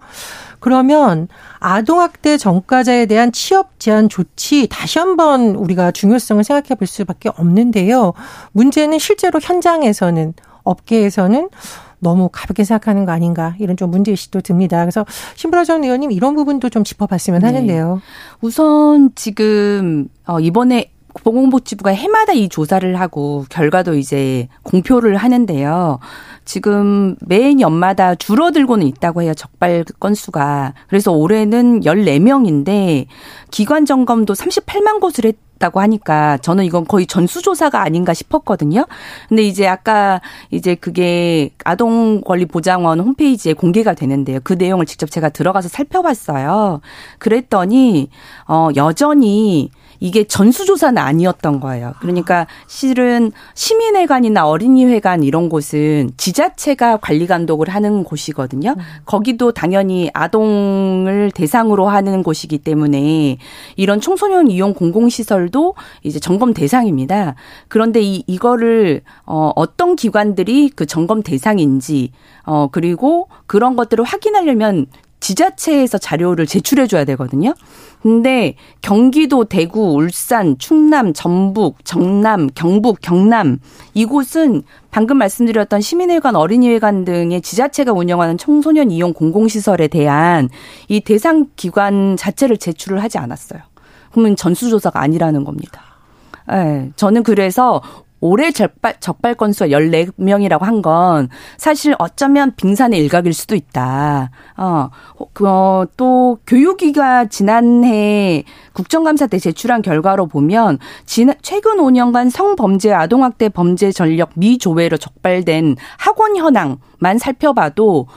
그러면 아동학대 전과자에 대한 취업 제한 조치 다시 한번 우리가 중요성을 생각해 볼 수밖에 없는데요. 문제는 실제로 현장에서는, 업계에서는 너무 가볍게 생각하는 거 아닌가, 이런 좀 문제의식도 듭니다. 그래서 신보라 전 의원님 이런 부분도 좀 짚어봤으면 하는데요. 네. 우선 지금 이번에 보건복지부가 해마다 이 조사를 하고 결과도 이제 공표를 하는데요. 지금 매 년마다 줄어들고는 있다고 해요. 적발 건수가. 그래서 올해는 14명인데 기관 점검도 38만 곳을 했다고 하니까 저는 이건 거의 전수조사가 아닌가 싶었거든요. 근데 이제 아까 이제 그게 아동권리보장원 홈페이지에 공개가 되는데요. 그 내용을 직접 제가 들어가서 살펴봤어요. 그랬더니 여전히 이게 전수조사는 아니었던 거예요. 그러니까 실은 시민회관이나 어린이회관 이런 곳은 지자체가 관리감독을 하는 곳이거든요. 거기도 당연히 아동을 대상으로 하는 곳이기 때문에 이런 청소년 이용 공공시설도 이제 점검 대상입니다. 그런데 이거를 어떤 기관들이 그 점검 대상인지 그리고 그런 것들을 확인하려면 지자체에서 자료를 제출해 줘야 되거든요. 근데 경기도, 대구, 울산, 충남, 전북, 전남, 경북, 경남 이곳은 방금 말씀드렸던 시민회관, 어린이회관 등의 지자체가 운영하는 청소년 이용 공공시설에 대한 이 대상 기관 자체를 제출을 하지 않았어요. 그러면 전수조사가 아니라는 겁니다. 네, 저는 그래서 올해 적발 건수가 14명이라고 한 건 사실 어쩌면 빙산의 일각일 수도 있다. 또 교육위가 지난해 국정감사 때 제출한 결과로 보면 최근 5년간 성범죄, 아동학대 범죄 전력 미조회로 적발된 학원 현황만 살펴봐도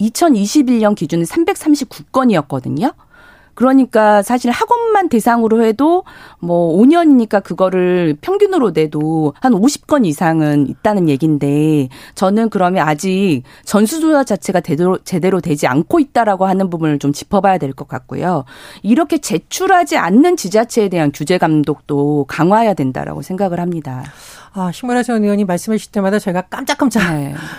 2021년 기준은 339건이었거든요. 그러니까 사실 학원만 대상으로 해도 5년이니까 그거를 평균으로 내도 한 50건 이상은 있다는 얘기인데, 저는 그러면 아직 전수조사 자체가 제대로 되지 않고 있다라고 하는 부분을 좀 짚어봐야 될 것 같고요. 이렇게 제출하지 않는 지자체에 대한 규제 감독도 강화해야 된다라고 생각을 합니다. 신보라 전 의원이 말씀하실 때마다 저희가 깜짝깜짝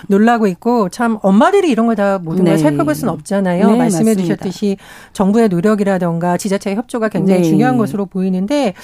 놀라고 있고, 참 엄마들이 이런 거 다 모든 걸 살펴볼 수는 없잖아요. 네, 말씀해 주셨듯이 정부의 노력이라든가 지자체의 협조가 굉장히 중요한 것으로 보이는데,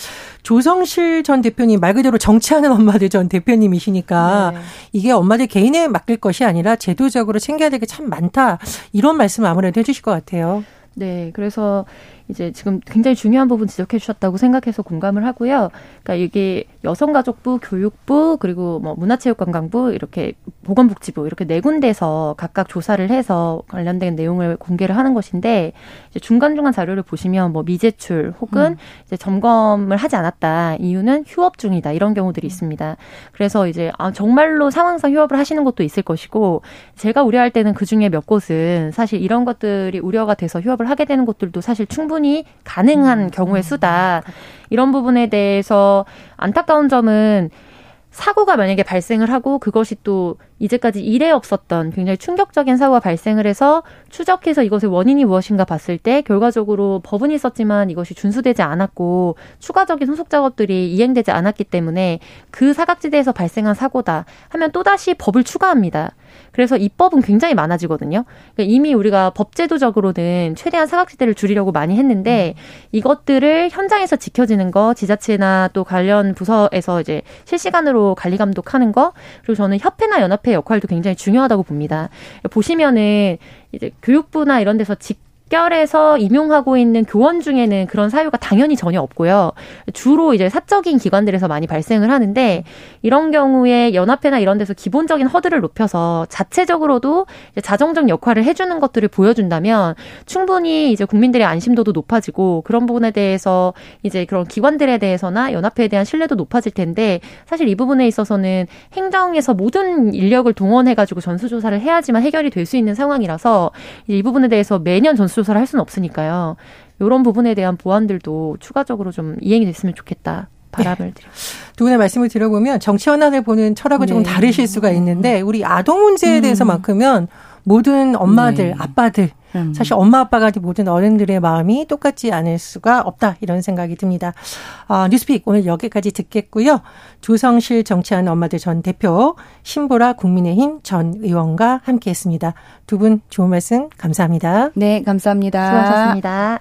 조성실 전 대표님 말 그대로 정치하는 엄마들 전 대표님이시니까 이게 엄마들 개인에 맡길 것이 아니라 제도적으로 챙겨야 될 게 참 많다, 이런 말씀 아무래도 해 주실 것 같아요. 네, 그래서 이제 지금 굉장히 중요한 부분 지적해 주셨다고 생각해서 공감을 하고요. 그러니까 이게 여성가족부, 교육부, 그리고 문화체육관광부, 이렇게 보건복지부, 이렇게 네 군데에서 각각 조사를 해서 관련된 내용을 공개를 하는 것인데, 이제 중간중간 자료를 보시면 미제출 혹은 이제 점검을 하지 않았다, 이유는 휴업 중이다, 이런 경우들이 있습니다. 그래서 이제 정말로 상황상 휴업을 하시는 것도 있을 것이고, 제가 우려할 때는 그중에 몇 곳은 사실 이런 것들이 우려가 돼서 휴업을 하게 되는 곳들도 사실 충분히 가능한 경우의 수다. 이런 부분에 대해서 안타까운 점은 사고가 만약에 발생을 하고 그것이 또 이제까지 이례 없었던 굉장히 충격적인 사고가 발생을 해서 추적해서 이것의 원인이 무엇인가 봤을 때 결과적으로 법은 있었지만 이것이 준수되지 않았고 추가적인 후속 작업들이 이행되지 않았기 때문에 그 사각지대에서 발생한 사고다 하면 또다시 법을 추가합니다. 그래서 이 법은 굉장히 많아지거든요. 그러니까 이미 우리가 법제도적으로는 최대한 사각지대를 줄이려고 많이 했는데 이것들을 현장에서 지켜지는 거, 지자체나 또 관련 부서에서 이제 실시간으로 관리 감독하는 거, 그리고 저는 협회나 연합회 역할도 굉장히 중요하다고 봅니다. 보시면은 이제 교육부나 이런 데서 결에서 임용하고 있는 교원 중에는 그런 사유가 당연히 전혀 없고요. 주로 이제 사적인 기관들에서 많이 발생을 하는데 이런 경우에 연합회나 이런 데서 기본적인 허들을 높여서 자체적으로도 이제 자정적 역할을 해주는 것들을 보여준다면 충분히 이제 국민들의 안심도도 높아지고 그런 부분에 대해서 이제 그런 기관들에 대해서나 연합회에 대한 신뢰도 높아질 텐데 사실 이 부분에 있어서는 행정에서 모든 인력을 동원해가지고 전수조사를 해야지만 해결이 될 수 있는 상황이라서 이 부분에 대해서 매년 전수조사를 할 수는 없으니까요. 이런 부분에 대한 보완들도 추가적으로 좀 이행이 됐으면 좋겠다. 바람을 드립니다. 두 분의 말씀을 들어보면 정치 현안을 보는 철학은 조금 다르실 수가 있는데 우리 아동 문제에 대해서만큼은 모든 엄마들, 아빠들, 사실 엄마 아빠가 아닌 모든 어른들의 마음이 똑같지 않을 수가 없다. 이런 생각이 듭니다. 뉴스픽 오늘 여기까지 듣겠고요. 조성실 정치하는 엄마들 전 대표, 신보라 국민의힘 전 의원과 함께했습니다. 두 분 좋은 말씀 감사합니다. 네, 감사합니다. 수고하셨습니다.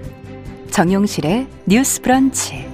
정용실의 뉴스 브런치.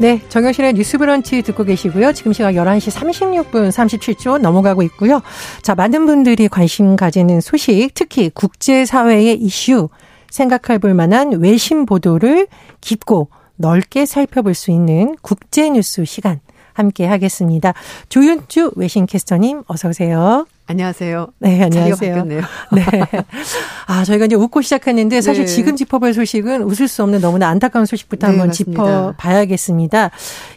네, 정영실의 뉴스 브런치 듣고 계시고요. 지금 시각 11시 36분 37초 넘어가고 있고요. 자, 많은 분들이 관심 가지는 소식, 특히 국제사회의 이슈, 생각해 볼 만한 외신 보도를 깊고 넓게 살펴볼 수 있는 국제뉴스 시간 함께 하겠습니다. 조윤주 외신캐스터님 어서 오세요. 안녕하세요. 네, 안녕하세요. 네. 아, 저희가 이제 웃고 시작했는데 사실 네. 지금 짚어볼 소식은 웃을 수 없는 너무나 안타까운 소식부터 네, 한번 맞습니다. 짚어봐야겠습니다.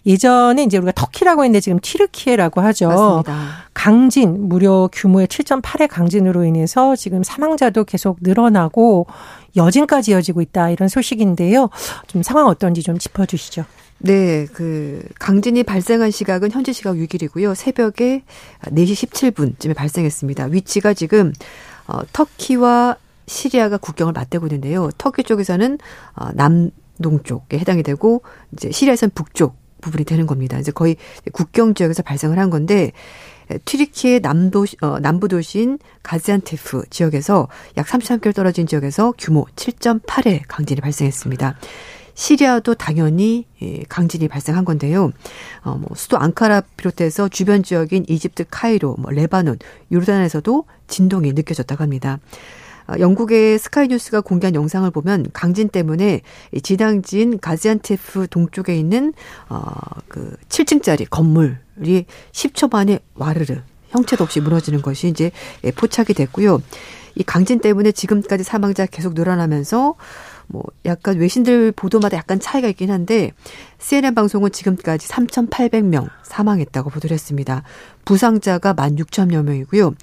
예전에 이제 우리가 터키라고 했는데 지금 튀르키예라고 하죠. 맞습니다. 강진, 무려 규모의 7.8의 강진으로 인해서 지금 사망자도 계속 늘어나고 여진까지 이어지고 있다. 이런 소식인데요. 좀 상황 어떤지 좀 짚어주시죠. 네, 그 강진이 발생한 시각은 현지 시각 6일이고요. 새벽에 4시 17분쯤에 발생했습니다. 위치가 지금 터키와 시리아가 국경을 맞대고 있는데요. 터키 쪽에서는 남동쪽에 해당이 되고 이제 시리아에서는 북쪽 부분이 되는 겁니다. 이제 거의 국경 지역에서 발생을 한 건데 튀르키예 남부 도시인 가지안테프 지역에서 약 33km 떨어진 지역에서 규모 7.8의 강진이 발생했습니다. 시리아도 당연히 강진이 발생한 건데요. 뭐 수도 앙카라 비롯해서 주변 지역인 이집트, 카이로, 뭐 레바논, 요르단에서도 진동이 느껴졌다고 합니다. 영국의 스카이뉴스가 공개한 영상을 보면 강진 때문에 지당지인 가지안테프 동쪽에 있는 그 7층짜리 건물이 10초 만에 와르르 형체도 없이 무너지는 것이 이제 포착이 됐고요. 이 강진 때문에 지금까지 사망자 계속 늘어나면서 뭐 약간 외신들 보도마다 약간 차이가 있긴 한데 CNN 방송은 지금까지 3,800명 사망했다고 보도를 했습니다. 부상자가 16,000여 명이고요.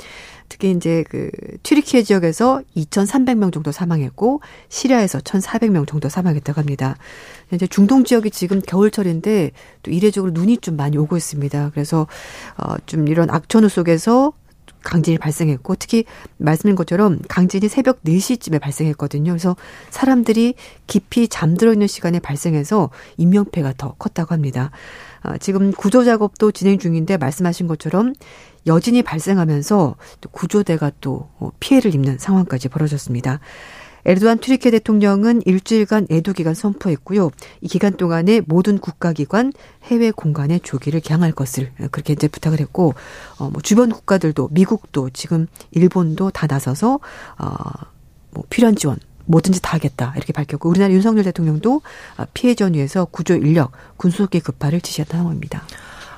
특히 이제 그 튀르키예 지역에서 2,300명 정도 사망했고 시리아에서 1,400명 정도 사망했다고 합니다. 이제 중동 지역이 지금 겨울철인데 또 이례적으로 눈이 좀 많이 오고 있습니다. 그래서 좀 이런 악천후 속에서 강진이 발생했고 특히 말씀드린 것처럼 강진이 새벽 4시쯤에 발생했거든요. 그래서 사람들이 깊이 잠들어 있는 시간에 발생해서 인명피해가 더 컸다고 합니다. 지금 구조작업도 진행 중인데 말씀하신 것처럼 여진이 발생하면서 구조대가 또 피해를 입는 상황까지 벌어졌습니다. 에르도안 트리케 대통령은 일주일간 애도기간 선포했고요. 이 기간 동안에 모든 국가기관, 해외 공간에 조기를 개항할 것을 그렇게 이제 부탁을 했고, 주변 국가들도 미국도 지금 일본도 다 나서서 필요한 지원 뭐든지 다 하겠다 이렇게 밝혔고, 우리나라 윤석열 대통령도 피해 전후에서 구조 인력, 군수속기 급파를 지시했던 상황입니다.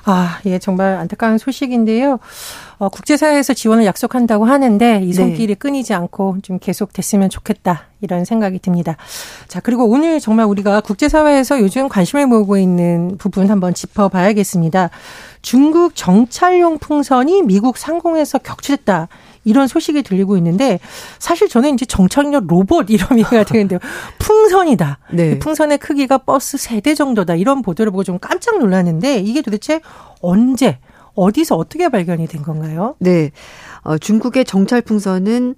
아, 예, 정말 안타까운 소식인데요. 국제사회에서 지원을 약속한다고 하는데 이 손길이 끊이지 않고 좀 계속 됐으면 좋겠다 이런 생각이 듭니다. 자, 그리고 오늘 정말 우리가 국제사회에서 요즘 관심을 모으고 있는 부분 한번 짚어봐야겠습니다. 중국 정찰용 풍선이 미국 상공에서 격추됐다. 이런 소식이 들리고 있는데, 사실 저는 이제 정찰용 로봇 이런 얘기가 되는데요. 풍선이다. 네. 풍선의 크기가 버스 3대 정도다. 이런 보도를 보고 좀 깜짝 놀랐는데, 이게 도대체 언제, 어디서 어떻게 발견이 된 건가요? 네. 중국의 정찰 풍선은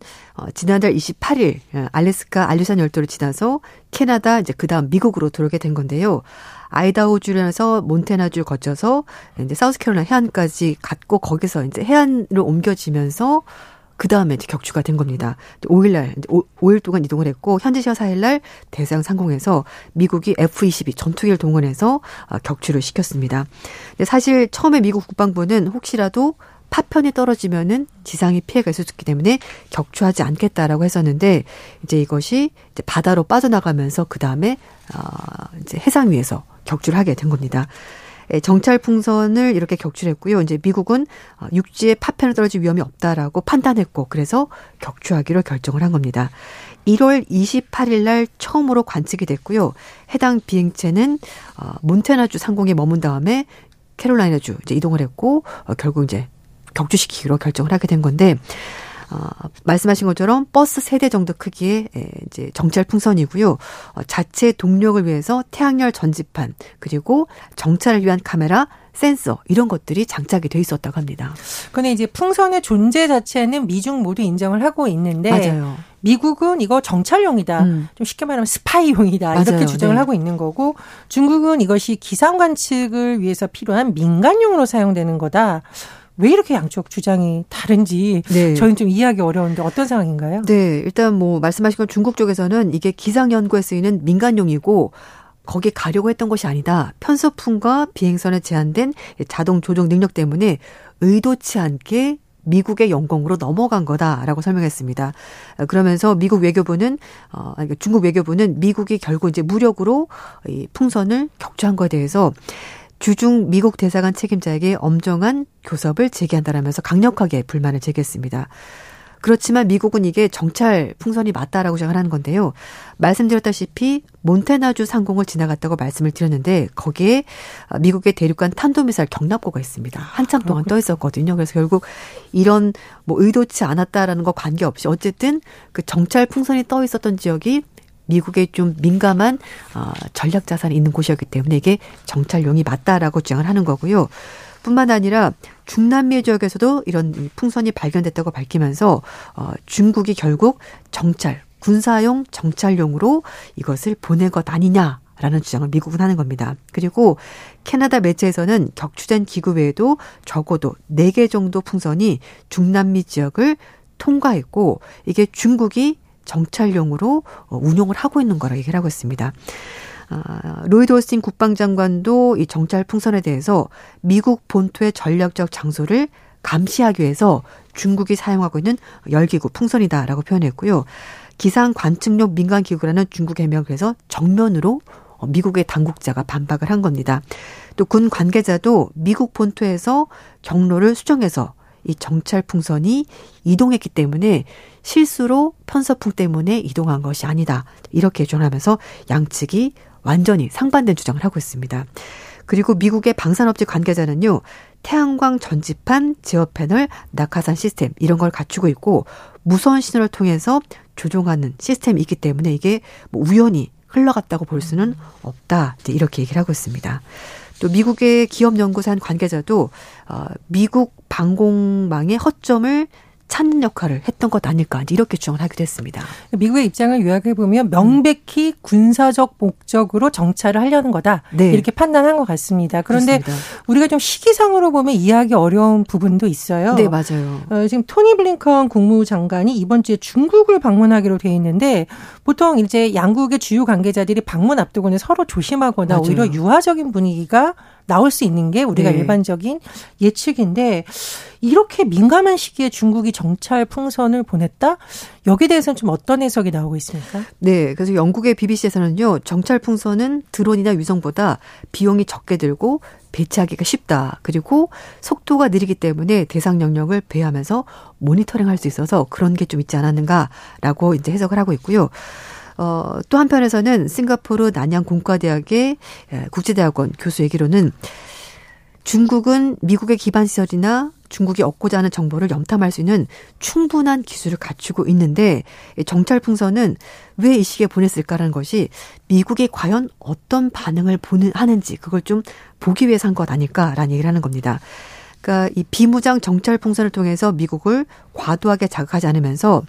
지난달 28일 알래스카 알류산 열도를 지나서 캐나다, 이제 그다음 미국으로 들어오게 된 건데요. 아이다호주에서 몬태나주 거쳐서 이제 사우스캐롤라이나 해안까지 갔고, 거기서 이제 해안으로 옮겨지면서 그 다음에 이제 격추가 된 겁니다. 5일 동안 이동을 했고, 현지 시각 4일날 대서양 상공에서 미국이 F-22 전투기를 동원해서 격추를 시켰습니다. 사실 처음에 미국 국방부는 혹시라도 파편이 떨어지면은 지상에 피해가 있을 수 있기 때문에 격추하지 않겠다라고 했었는데, 이제 이것이 이제 바다로 빠져나가면서 그 다음에 이제 해상 위에서 격추를 하게 된 겁니다. 정찰 풍선을 이렇게 격추했고요. 이제 미국은 육지에 파편이 떨어질 위험이 없다라고 판단했고, 그래서 격추하기로 결정을 한 겁니다. 1월 28일 날 처음으로 관측이 됐고요. 해당 비행체는 몬태나주 상공에 머문 다음에 캐롤라이나주 이제 이동을 했고, 결국 이제 격추시키기로 결정을 하게 된 건데, 말씀하신 것처럼 버스 3대 정도 크기의 이제 정찰 풍선이고요. 자체 동력을 위해서 태양열 전지판, 그리고 정찰을 위한 카메라, 센서 이런 것들이 장착이 돼 있었다고 합니다. 그런데 이제 풍선의 존재 자체는 미중 모두 인정을 하고 있는데, 맞아요. 미국은 이거 정찰용이다. 좀 쉽게 말하면 스파이용이다. 맞아요. 이렇게 주장을 하고 있는 거고, 중국은 이것이 기상 관측을 위해서 필요한 민간용으로 사용되는 거다. 왜 이렇게 양쪽 주장이 다른지 저희는 좀 이해하기 어려운데 어떤 상황인가요? 네. 일단 뭐 말씀하신 건 중국 쪽에서는 이게 기상연구에 쓰이는 민간용이고 거기에 가려고 했던 것이 아니다. 편서풍과 비행선에 제한된 자동 조종 능력 때문에 의도치 않게 미국의 영공으로 넘어간 거다라고 설명했습니다. 그러면서 중국 외교부는 미국이 결국 이제 무력으로 이 풍선을 격추한 거에 대해서 주중 미국 대사관 책임자에게 엄정한 교섭을 제기한다라면서 강력하게 불만을 제기했습니다. 그렇지만 미국은 이게 정찰 풍선이 맞다라고 주장하는 건데요. 말씀드렸다시피 몬태나주 상공을 지나갔다고 말씀을 드렸는데, 거기에 미국의 대륙간 탄도미사일 경납고가 있습니다. 한참 동안 떠 있었거든요. 그래서 결국 이런 뭐 의도치 않았다라는 거 관계없이 어쨌든 그 정찰 풍선이 떠 있었던 지역이 미국의 좀 민감한 전략 자산이 있는 곳이었기 때문에 이게 정찰용이 맞다라고 주장을 하는 거고요. 뿐만 아니라 중남미 지역에서도 이런 풍선이 발견됐다고 밝히면서 중국이 결국 군사용 정찰용으로 이것을 보낸 것 아니냐라는 주장을 미국은 하는 겁니다. 그리고 캐나다 매체에서는 격추된 기구 외에도 적어도 4개 정도 풍선이 중남미 지역을 통과했고, 이게 중국이 정찰용으로 운용을 하고 있는 거라고 얘기를 하고 있습니다. 로이드 오스틴 국방장관도 이 정찰 풍선에 대해서 미국 본토의 전략적 장소를 감시하기 위해서 중국이 사용하고 있는 열기구 풍선이다라고 표현했고요. 기상 관측용 민간 기구라는 중국 해명을 해서 정면으로 미국의 당국자가 반박을 한 겁니다. 또 군 관계자도 미국 본토에서 경로를 수정해서 이 정찰 풍선이 이동했기 때문에 실수로 편서풍 때문에 이동한 것이 아니다. 이렇게 주장하면서 양측이 완전히 상반된 주장을 하고 있습니다. 그리고 미국의 방산업체 관계자는요. 태양광 전지판, 제어 패널, 낙하산 시스템 이런 걸 갖추고 있고 무선 신호를 통해서 조종하는 시스템이 있기 때문에 이게 뭐 우연히 흘러갔다고 볼 수는 없다. 이렇게 얘기를 하고 있습니다. 또 미국의 기업연구산 관계자도 미국 방공망의 허점을 찾는 역할을 했던 것 아닐까 이렇게 주장을 하기도 했습니다. 미국의 입장을 요약해보면 명백히 군사적 목적으로 정찰을 하려는 거다. 네. 이렇게 판단한 것 같습니다. 그런데 그렇습니다. 우리가 좀 시기상으로 보면 이해하기 어려운 부분도 있어요. 네, 맞아요. 지금 토니 블링컨 국무장관이 이번 주에 중국을 방문하기로 돼 있는데 보통 이제 양국의 주요 관계자들이 방문 앞두고는 서로 조심하거나 맞아요. 오히려 유화적인 분위기가 나올 수 있는 게 우리가 네. 일반적인 예측인데 이렇게 민감한 시기에 중국이 정찰 풍선을 보냈다? 여기에 대해서는 좀 어떤 해석이 나오고 있습니까? 네. 그래서 영국의 BBC에서는요. 정찰 풍선은 드론이나 위성보다 비용이 적게 들고 배치하기가 쉽다. 그리고 속도가 느리기 때문에 대상 영역을 배하면서 모니터링할 수 있어서 그런 게 좀 있지 않았는가라고 이제 해석을 하고 있고요. 또 한편에서는 싱가포르 난양 공과대학의 국제대학원 교수 얘기로는 중국은 미국의 기반시설이나 중국이 얻고자 하는 정보를 염탐할 수 있는 충분한 기술을 갖추고 있는데 정찰풍선은 왜 이 시기에 보냈을까라는 것이 미국이 과연 어떤 반응을 하는지 그걸 좀 보기 위해서 한 것 아닐까라는 얘기를 하는 겁니다. 그러니까 이 비무장 정찰풍선을 통해서 미국을 과도하게 자극하지 않으면서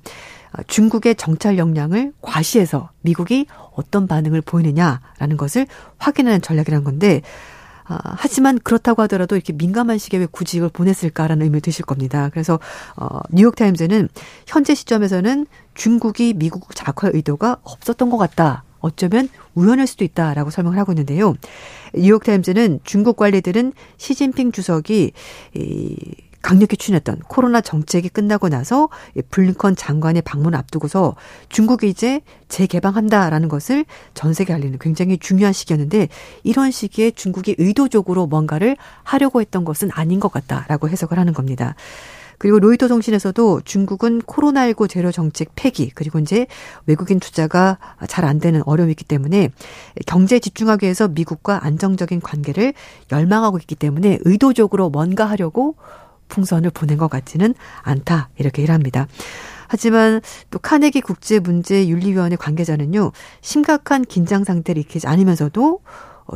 중국의 정찰 역량을 과시해서 미국이 어떤 반응을 보이느냐라는 것을 확인하는 전략이라는 건데 하지만 그렇다고 하더라도 이렇게 민감한 시기에 왜 굳이 이걸 보냈을까라는 의미를 드실 겁니다. 그래서 뉴욕타임즈는 현재 시점에서는 중국이 미국을 자극할 의도가 없었던 것 같다. 어쩌면 우연일 수도 있다라고 설명을 하고 있는데요. 뉴욕타임즈는 중국 관리들은 시진핑 주석이 강력히 추진했던 코로나 정책이 끝나고 나서 블링컨 장관의 방문을 앞두고서 중국이 이제 재개방한다라는 것을 전 세계에 알리는 굉장히 중요한 시기였는데 이런 시기에 중국이 의도적으로 뭔가를 하려고 했던 것은 아닌 것 같다라고 해석을 하는 겁니다. 그리고 로이터 통신에서도 중국은 코로나19 제로 정책 폐기 그리고 이제 외국인 투자가 잘 안 되는 어려움이 있기 때문에 경제에 집중하기 위해서 미국과 안정적인 관계를 열망하고 있기 때문에 의도적으로 뭔가 하려고 풍선을 보낸 것 같지는 않다 이렇게 일합니다. 하지만 또 카네기 국제문제윤리위원회 관계자는요. 심각한 긴장 상태를 익히지 않으면서도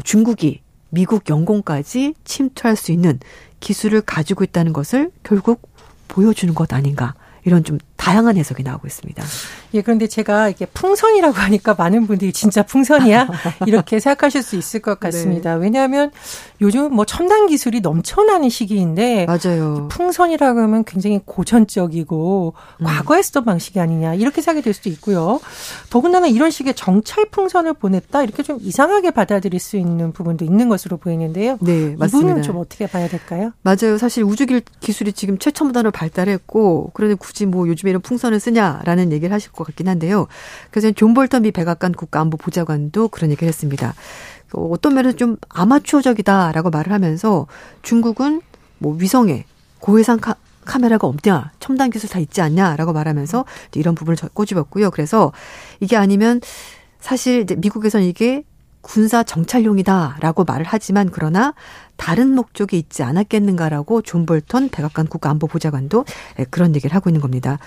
중국이 미국 영공까지 침투할 수 있는 기술을 가지고 있다는 것을 결국 보여주는 것 아닌가. 이런 좀 다양한 해석이 나오고 있습니다. 예, 그런데 제가 이게 풍선이라고 하니까 많은 분들이 진짜 풍선이야? 이렇게 생각하실 수 있을 것 같습니다. 네. 왜냐하면 요즘 뭐 첨단 기술이 넘쳐나는 시기인데 맞아요. 풍선이라고 하면 굉장히 고전적이고 과거에 쓰던 방식이 아니냐 이렇게 생각이 될 수도 있고요. 더군다나 이런 식의 정찰 풍선을 보냈다 이렇게 좀 이상하게 받아들일 수 있는 부분도 있는 것으로 보이는데요. 네, 맞습니다. 이 부분은 좀 어떻게 봐야 될까요? 맞아요. 사실 우주 기술이 지금 최첨단으로 발달했고 그런데 굳이 뭐 요즘에 이런 풍선을 쓰냐라는 얘기를 하실 것 같긴 한데요. 그래서 존 볼턴 미 백악관 국가안보보좌관도 그런 얘기를 했습니다. 어떤 면에서 좀 아마추어적이다라고 말을 하면서 중국은 뭐 위성에 고해상 카메라가 없냐, 첨단 기술 다 있지 않냐라고 말하면서 이런 부분을 꼬집었고요. 그래서 이게 아니면 사실 이제 미국에서는 이게 군사 정찰용이다라고 말을 하지만 그러나 다른 목적이 있지 않았겠는가라고 존 볼턴 백악관 국가안보보좌관도 그런 얘기를 하고 있는 겁니다.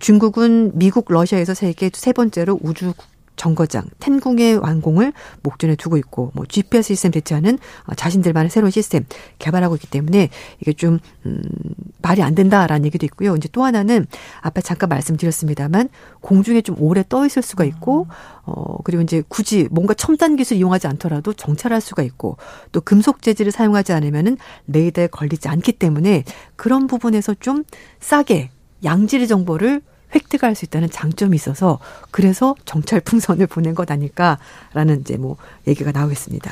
중국은 미국, 러시아에서 세계 세 번째로 우주 정거장 텐궁의 완공을 목전에 두고 있고 뭐 GPS 시스템 대체하는 자신들만의 새로운 시스템 개발하고 있기 때문에 이게 좀 말이 안 된다라는 얘기도 있고요. 이제 또 하나는 앞에 잠깐 말씀드렸습니다만 공중에 좀 오래 떠 있을 수가 있고 그리고 이제 굳이 뭔가 첨단 기술 이용하지 않더라도 정찰할 수가 있고 또 금속 재질을 사용하지 않으면은 레이더에 걸리지 않기 때문에 그런 부분에서 좀 싸게 양질의 정보를 획득할 수 있다는 장점이 있어서 그래서 정찰 풍선을 보낸 것 아닐까라는 이제 뭐 얘기가 나오고 있습니다.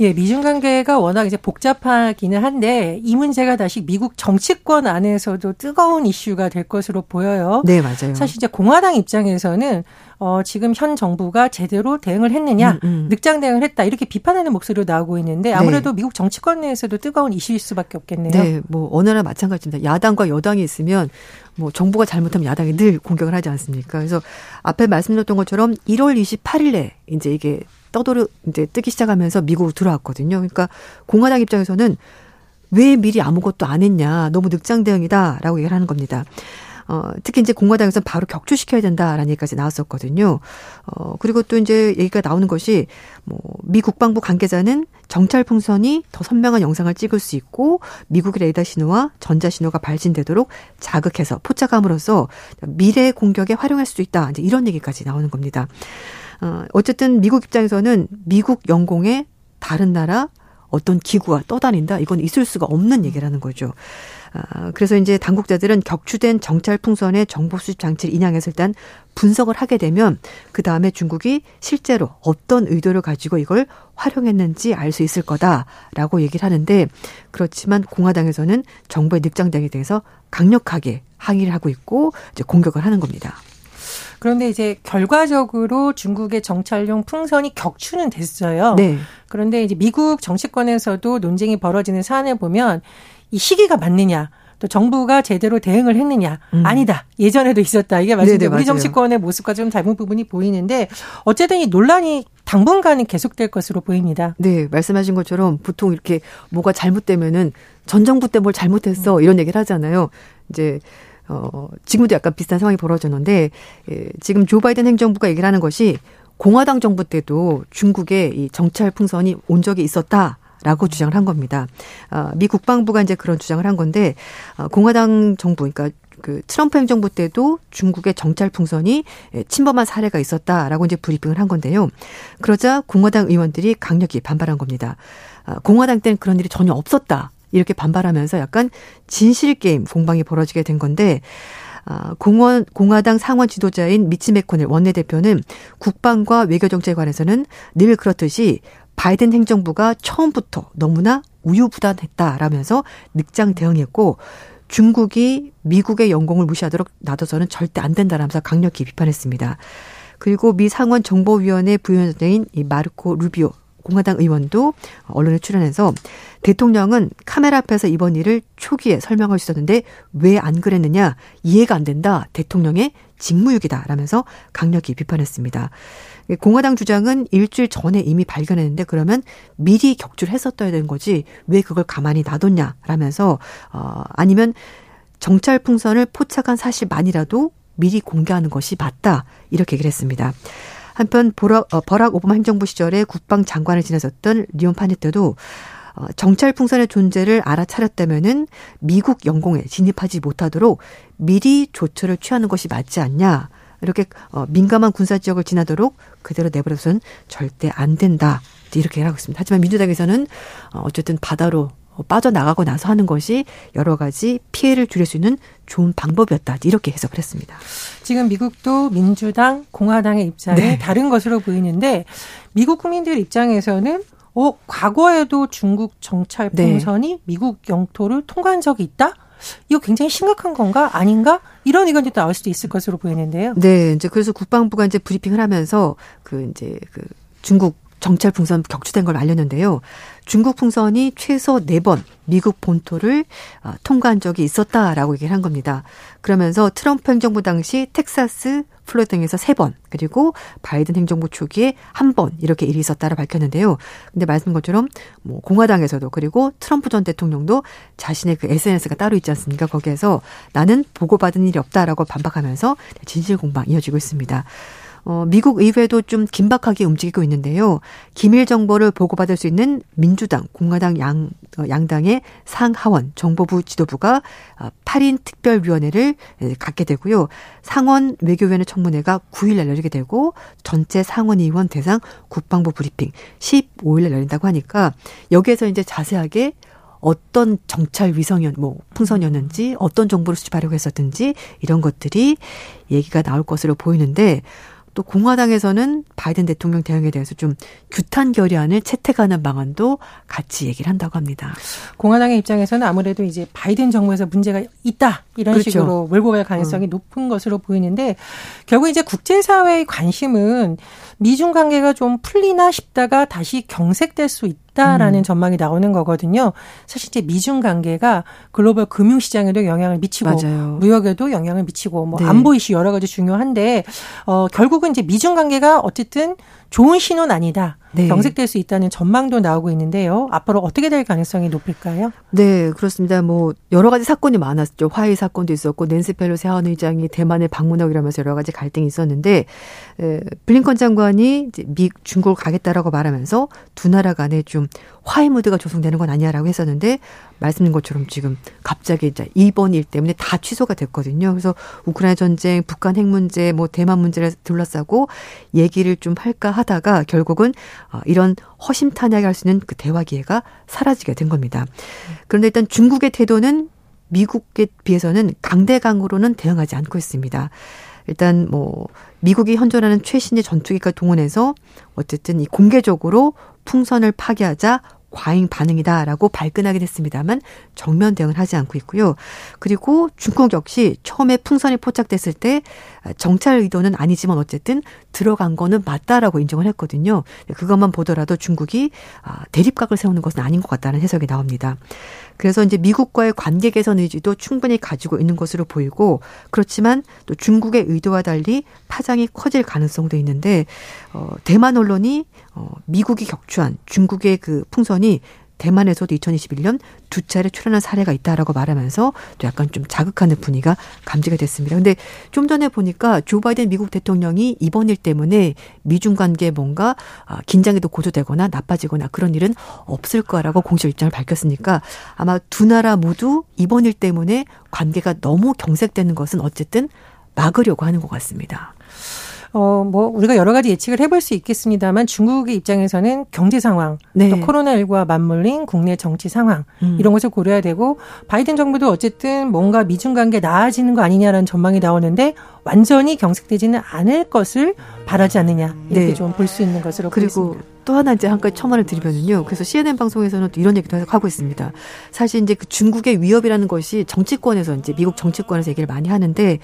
예, 미중 관계가 워낙 이제 복잡하기는 한데 이 문제가 다시 미국 정치권 안에서도 뜨거운 이슈가 될 것으로 보여요. 네, 맞아요. 사실 이제 공화당 입장에서는 지금 현 정부가 제대로 대응을 했느냐, 늑장 대응을 했다 이렇게 비판하는 목소리로 나오고 있는데 아무래도 네. 미국 정치권 내에서도 뜨거운 이슈일 수밖에 없겠네요. 네, 뭐 어느 나라 마찬가지입니다. 야당과 여당이 있으면 뭐 정부가 잘못하면 야당이 늘 공격을 하지 않습니까? 그래서 앞에 말씀드렸던 것처럼 1월 28일에 이제 이게 떠돌이 이제 뜨기 시작하면서 미국으로 들어왔거든요. 그러니까 공화당 입장에서는 왜 미리 아무것도 안 했냐, 너무 늑장 대응이다라고 얘기를 하는 겁니다. 특히 이제 공화당에서는 바로 격추시켜야 된다라는 얘기까지 나왔었거든요. 그리고 또 이제 얘기가 나오는 것이 뭐 미 국방부 관계자는 정찰 풍선이 더 선명한 영상을 찍을 수 있고 미국의 레이더 신호와 전자 신호가 발진되도록 자극해서 포착함으로써 미래 공격에 활용할 수도 있다. 이제 이런 얘기까지 나오는 겁니다. 어쨌든 미국 입장에서는 미국 영공에 다른 나라 어떤 기구가 떠다닌다? 이건 있을 수가 없는 얘기라는 거죠. 그래서 이제 당국자들은 격추된 정찰 풍선의 정보 수집 장치를 인양해서 일단 분석을 하게 되면 그 다음에 중국이 실제로 어떤 의도를 가지고 이걸 활용했는지 알 수 있을 거다라고 얘기를 하는데, 그렇지만 공화당에서는 정부의 늑장당에 대해서 강력하게 항의를 하고 있고 이제 공격을 하는 겁니다. 그런데 이제 결과적으로 중국의 정찰용 풍선이 격추는 됐어요. 네. 그런데 이제 미국 정치권에서도 논쟁이 벌어지는 사안을 보면 이 시기가 맞느냐, 또 정부가 제대로 대응을 했느냐, 아니다, 예전에도 있었다, 이게 말씀드린 우리 맞아요. 정치권의 모습과 좀 닮은 부분이 보이는데, 어쨌든 이 논란이 당분간은 계속될 것으로 보입니다. 네, 말씀하신 것처럼 보통 이렇게 뭐가 잘못되면은 전 정부 때 뭘 잘못했어 이런 얘기를 하잖아요. 이제 지금도 약간 비슷한 상황이 벌어졌는데, 지금 조 바이든 행정부가 얘기를 하는 것이 공화당 정부 때도 중국의 이 정찰 풍선이 온 적이 있었다. 라고 주장을 한 겁니다. 미 국방부가 이제 그런 주장을 한 건데, 공화당 정부, 그러니까 그 트럼프 행정부 때도 중국의 정찰 풍선이 침범한 사례가 있었다라고 이제 브리핑을 한 건데요. 그러자 공화당 의원들이 강력히 반발한 겁니다. 공화당 때는 그런 일이 전혀 없었다. 이렇게 반발하면서 약간 진실게임 공방이 벌어지게 된 건데, 공화당 상원 지도자인 미치 맥코넬 원내대표는 국방과 외교정책에 관해서는 늘 그렇듯이 바이든 행정부가 처음부터 너무나 우유부단했다라면서 늑장 대응했고, 중국이 미국의 영공을 무시하도록 놔둬서는 절대 안 된다라면서 강력히 비판했습니다. 그리고 미 상원 정보위원회 부위원장인 마르코 루비오 공화당 의원도 언론에 출연해서 대통령은 카메라 앞에서 이번 일을 초기에 설명할 수 있었는데 왜 안 그랬느냐, 이해가 안 된다, 대통령의 직무유기다라면서 강력히 비판했습니다. 공화당 주장은 일주일 전에 이미 발견했는데 그러면 미리 격추를 했었어야 된 거지 왜 그걸 가만히 놔뒀냐라면서, 아니면 정찰 풍선을 포착한 사실만이라도 미리 공개하는 것이 맞다, 이렇게 얘기를 했습니다. 한편 버락 오바마 행정부 시절에 국방장관을 지냈었던 리온 파네타도 정찰 풍선의 존재를 알아차렸다면은 미국 영공에 진입하지 못하도록 미리 조처를 취하는 것이 맞지 않냐, 이렇게 민감한 군사 지역을 지나도록 그대로 내버려서는 절대 안 된다, 이렇게 하고 있습니다. 하지만 민주당에서는 어쨌든 바다로 빠져나가고 나서 하는 것이 여러 가지 피해를 줄일 수 있는 좋은 방법이었다, 이렇게 해석을 했습니다. 지금 미국도 민주당, 공화당의 입장이 네. 다른 것으로 보이는데, 미국 국민들 입장에서는 과거에도 중국 정찰 풍선이 네. 미국 영토를 통과한 적이 있다? 이거 굉장히 심각한 건가? 아닌가? 이런 의견이 또 나올 수도 있을 것으로 보이는데요. 네, 이제 그래서 국방부가 이제 브리핑을 하면서 그 중국 정찰 풍선 격추된 걸 알렸는데요. 중국 풍선이 최소 4번 미국 본토를 통과한 적이 있었다라고 얘기를 한 겁니다. 그러면서 트럼프 행정부 당시 텍사스, 플로리다 등에서 3번, 그리고 바이든 행정부 초기에 1번 이렇게 일이 있었다라고 밝혔는데요. 근데 말씀하신 것처럼 뭐 공화당에서도 그리고 트럼프 전 대통령도 자신의 그 SNS가 따로 있지 않습니까? 거기에서 나는 보고받은 일이 없다라고 반박하면서 진실 공방 이어지고 있습니다. 미국 의회도 좀 긴박하게 움직이고 있는데요. 기밀 정보를 보고받을 수 있는 민주당, 공화당 양당의 상하원, 정보부 지도부가 8인 특별위원회를 갖게 되고요. 상원 외교위원회 청문회가 9일날 열리게 되고, 전체 상원의원 대상 국방부 브리핑 15일날 열린다고 하니까, 여기에서 이제 자세하게 어떤 정찰 풍선이었는지, 어떤 정보를 수집하려고 했었든지, 이런 것들이 얘기가 나올 것으로 보이는데, 또 공화당에서는 바이든 대통령 대응에 대해서 좀 규탄 결의안을 채택하는 방안도 같이 얘기를 한다고 합니다. 공화당의 입장에서는 아무래도 이제 바이든 정부에서 문제가 있다, 이런 그렇죠. 식으로 몰고 갈 가능성이 높은 것으로 보이는데, 결국 이제 국제사회의 관심은 미중 관계가 좀 풀리나 싶다가 다시 경색될 수 있다라는 전망이 나오는 거거든요. 사실 이제 미중 관계가 글로벌 금융시장에도 영향을 미치고 맞아요. 무역에도 영향을 미치고 뭐 네. 안보 이슈 여러 가지 중요한데, 결국은 이제 미중 관계가 어쨌든 좋은 신호는 아니다. 네. 경색될 수 있다는 전망도 나오고 있는데요. 앞으로 어떻게 될 가능성이 높을까요? 네, 그렇습니다. 뭐 여러 가지 사건이 많았죠. 화해 사건도 있었고, 낸시 펠로시 하원 의장이 대만을 방문하고 이러면서 여러 가지 갈등이 있었는데, 블링컨 장관이 이제 중국을 가겠다라고 말하면서 두 나라 간에 좀 화해 무드가 조성되는 건 아니야라고 했었는데, 말씀드린 것처럼 지금 갑자기 이제 이번 일 때문에 다 취소가 됐거든요. 그래서 우크라이나 전쟁, 북한 핵 문제, 뭐 대만 문제를 둘러싸고 얘기를 좀 할까 하다 하다가 결국은 이런 허심탄회하게 할 수 있는 그 대화 기회가 사라지게 된 겁니다. 그런데 일단 중국의 태도는 미국에 비해서는 강대강으로는 대응하지 않고 있습니다. 일단 뭐 미국이 현존하는 최신의 전투기가 동원해서 어쨌든 이 공개적으로 풍선을 파괴하자 과잉 반응이다라고 발끈하긴 했습니다만 정면 대응을 하지 않고 있고요. 그리고 중국 역시 처음에 풍선이 포착됐을 때 정찰 의도는 아니지만 어쨌든 들어간 거는 맞다라고 인정을 했거든요. 그것만 보더라도 중국이 대립각을 세우는 것은 아닌 것 같다는 해석이 나옵니다. 그래서 이제 미국과의 관계 개선 의지도 충분히 가지고 있는 것으로 보이고 그렇지만 또 중국의 의도와 달리 파장이 커질 가능성도 있는데 대만 언론이 미국이 격추한 중국의 그 풍선이 대만에서도 2021년 두 차례 출현한 사례가 있다라고 말하면서 또 약간 좀 자극하는 분위기가 감지가 됐습니다. 근데 좀 전에 보니까 조 바이든 미국 대통령이 이번 일 때문에 미중 관계에 뭔가 긴장이 더 고조되거나 나빠지거나 그런 일은 없을 거라고 공식 입장을 밝혔으니까 아마 두 나라 모두 이번 일 때문에 관계가 너무 경색되는 것은 어쨌든 막으려고 하는 것 같습니다. 뭐 우리가 여러 가지 예측을 해볼 수 있겠습니다만 중국의 입장에서는 경제 상황, 네. 또 코로나19와 맞물린 국내 정치 상황 이런 것을 고려해야 되고 바이든 정부도 어쨌든 뭔가 미중 관계 나아지는 거 아니냐라는 전망이 나오는데 완전히 경색되지는 않을 것을 바라지 않느냐 이렇게 네. 좀 볼 수 있는 것으로 보입니다. 또 하나 이제 한 가지 첨언을 드리면요. 그래서 CNN 방송에서는 또 이런 얘기도 하고 있습니다. 사실 이제 그 중국의 위협이라는 것이 정치권에서 이제 미국 정치권에서 얘기를 많이 하는데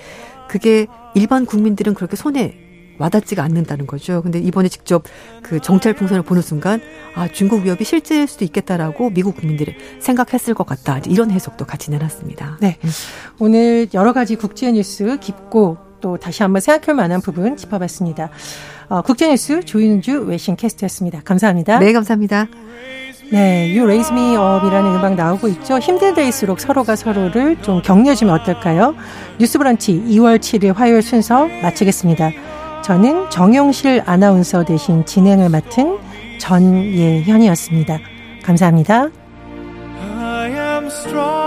그게 일반 국민들은 그렇게 손에 와닿지가 않는다는 거죠. 근데 이번에 직접 그 정찰 풍선을 보는 순간 아 중국 위협이 실제일 수도 있겠다라고 미국 국민들이 생각했을 것 같다. 이런 해석도 같이 내놨습니다. 네, 오늘 여러 가지 국제 뉴스 깊고 또 다시 한번 생각할 만한 부분 짚어봤습니다. 국제 뉴스 조윤주 외신 캐스트였습니다. 감사합니다. 네, 감사합니다. 네, You Raise Me Up이라는 음악 나오고 있죠. 힘든 데일수록 서로가 서로를 좀 격려주면 어떨까요? 뉴스브런치 2월 7일 화요일 순서 마치겠습니다. 저는 정영실 아나운서 대신 진행을 맡은 전예현이었습니다. 감사합니다. I am strong.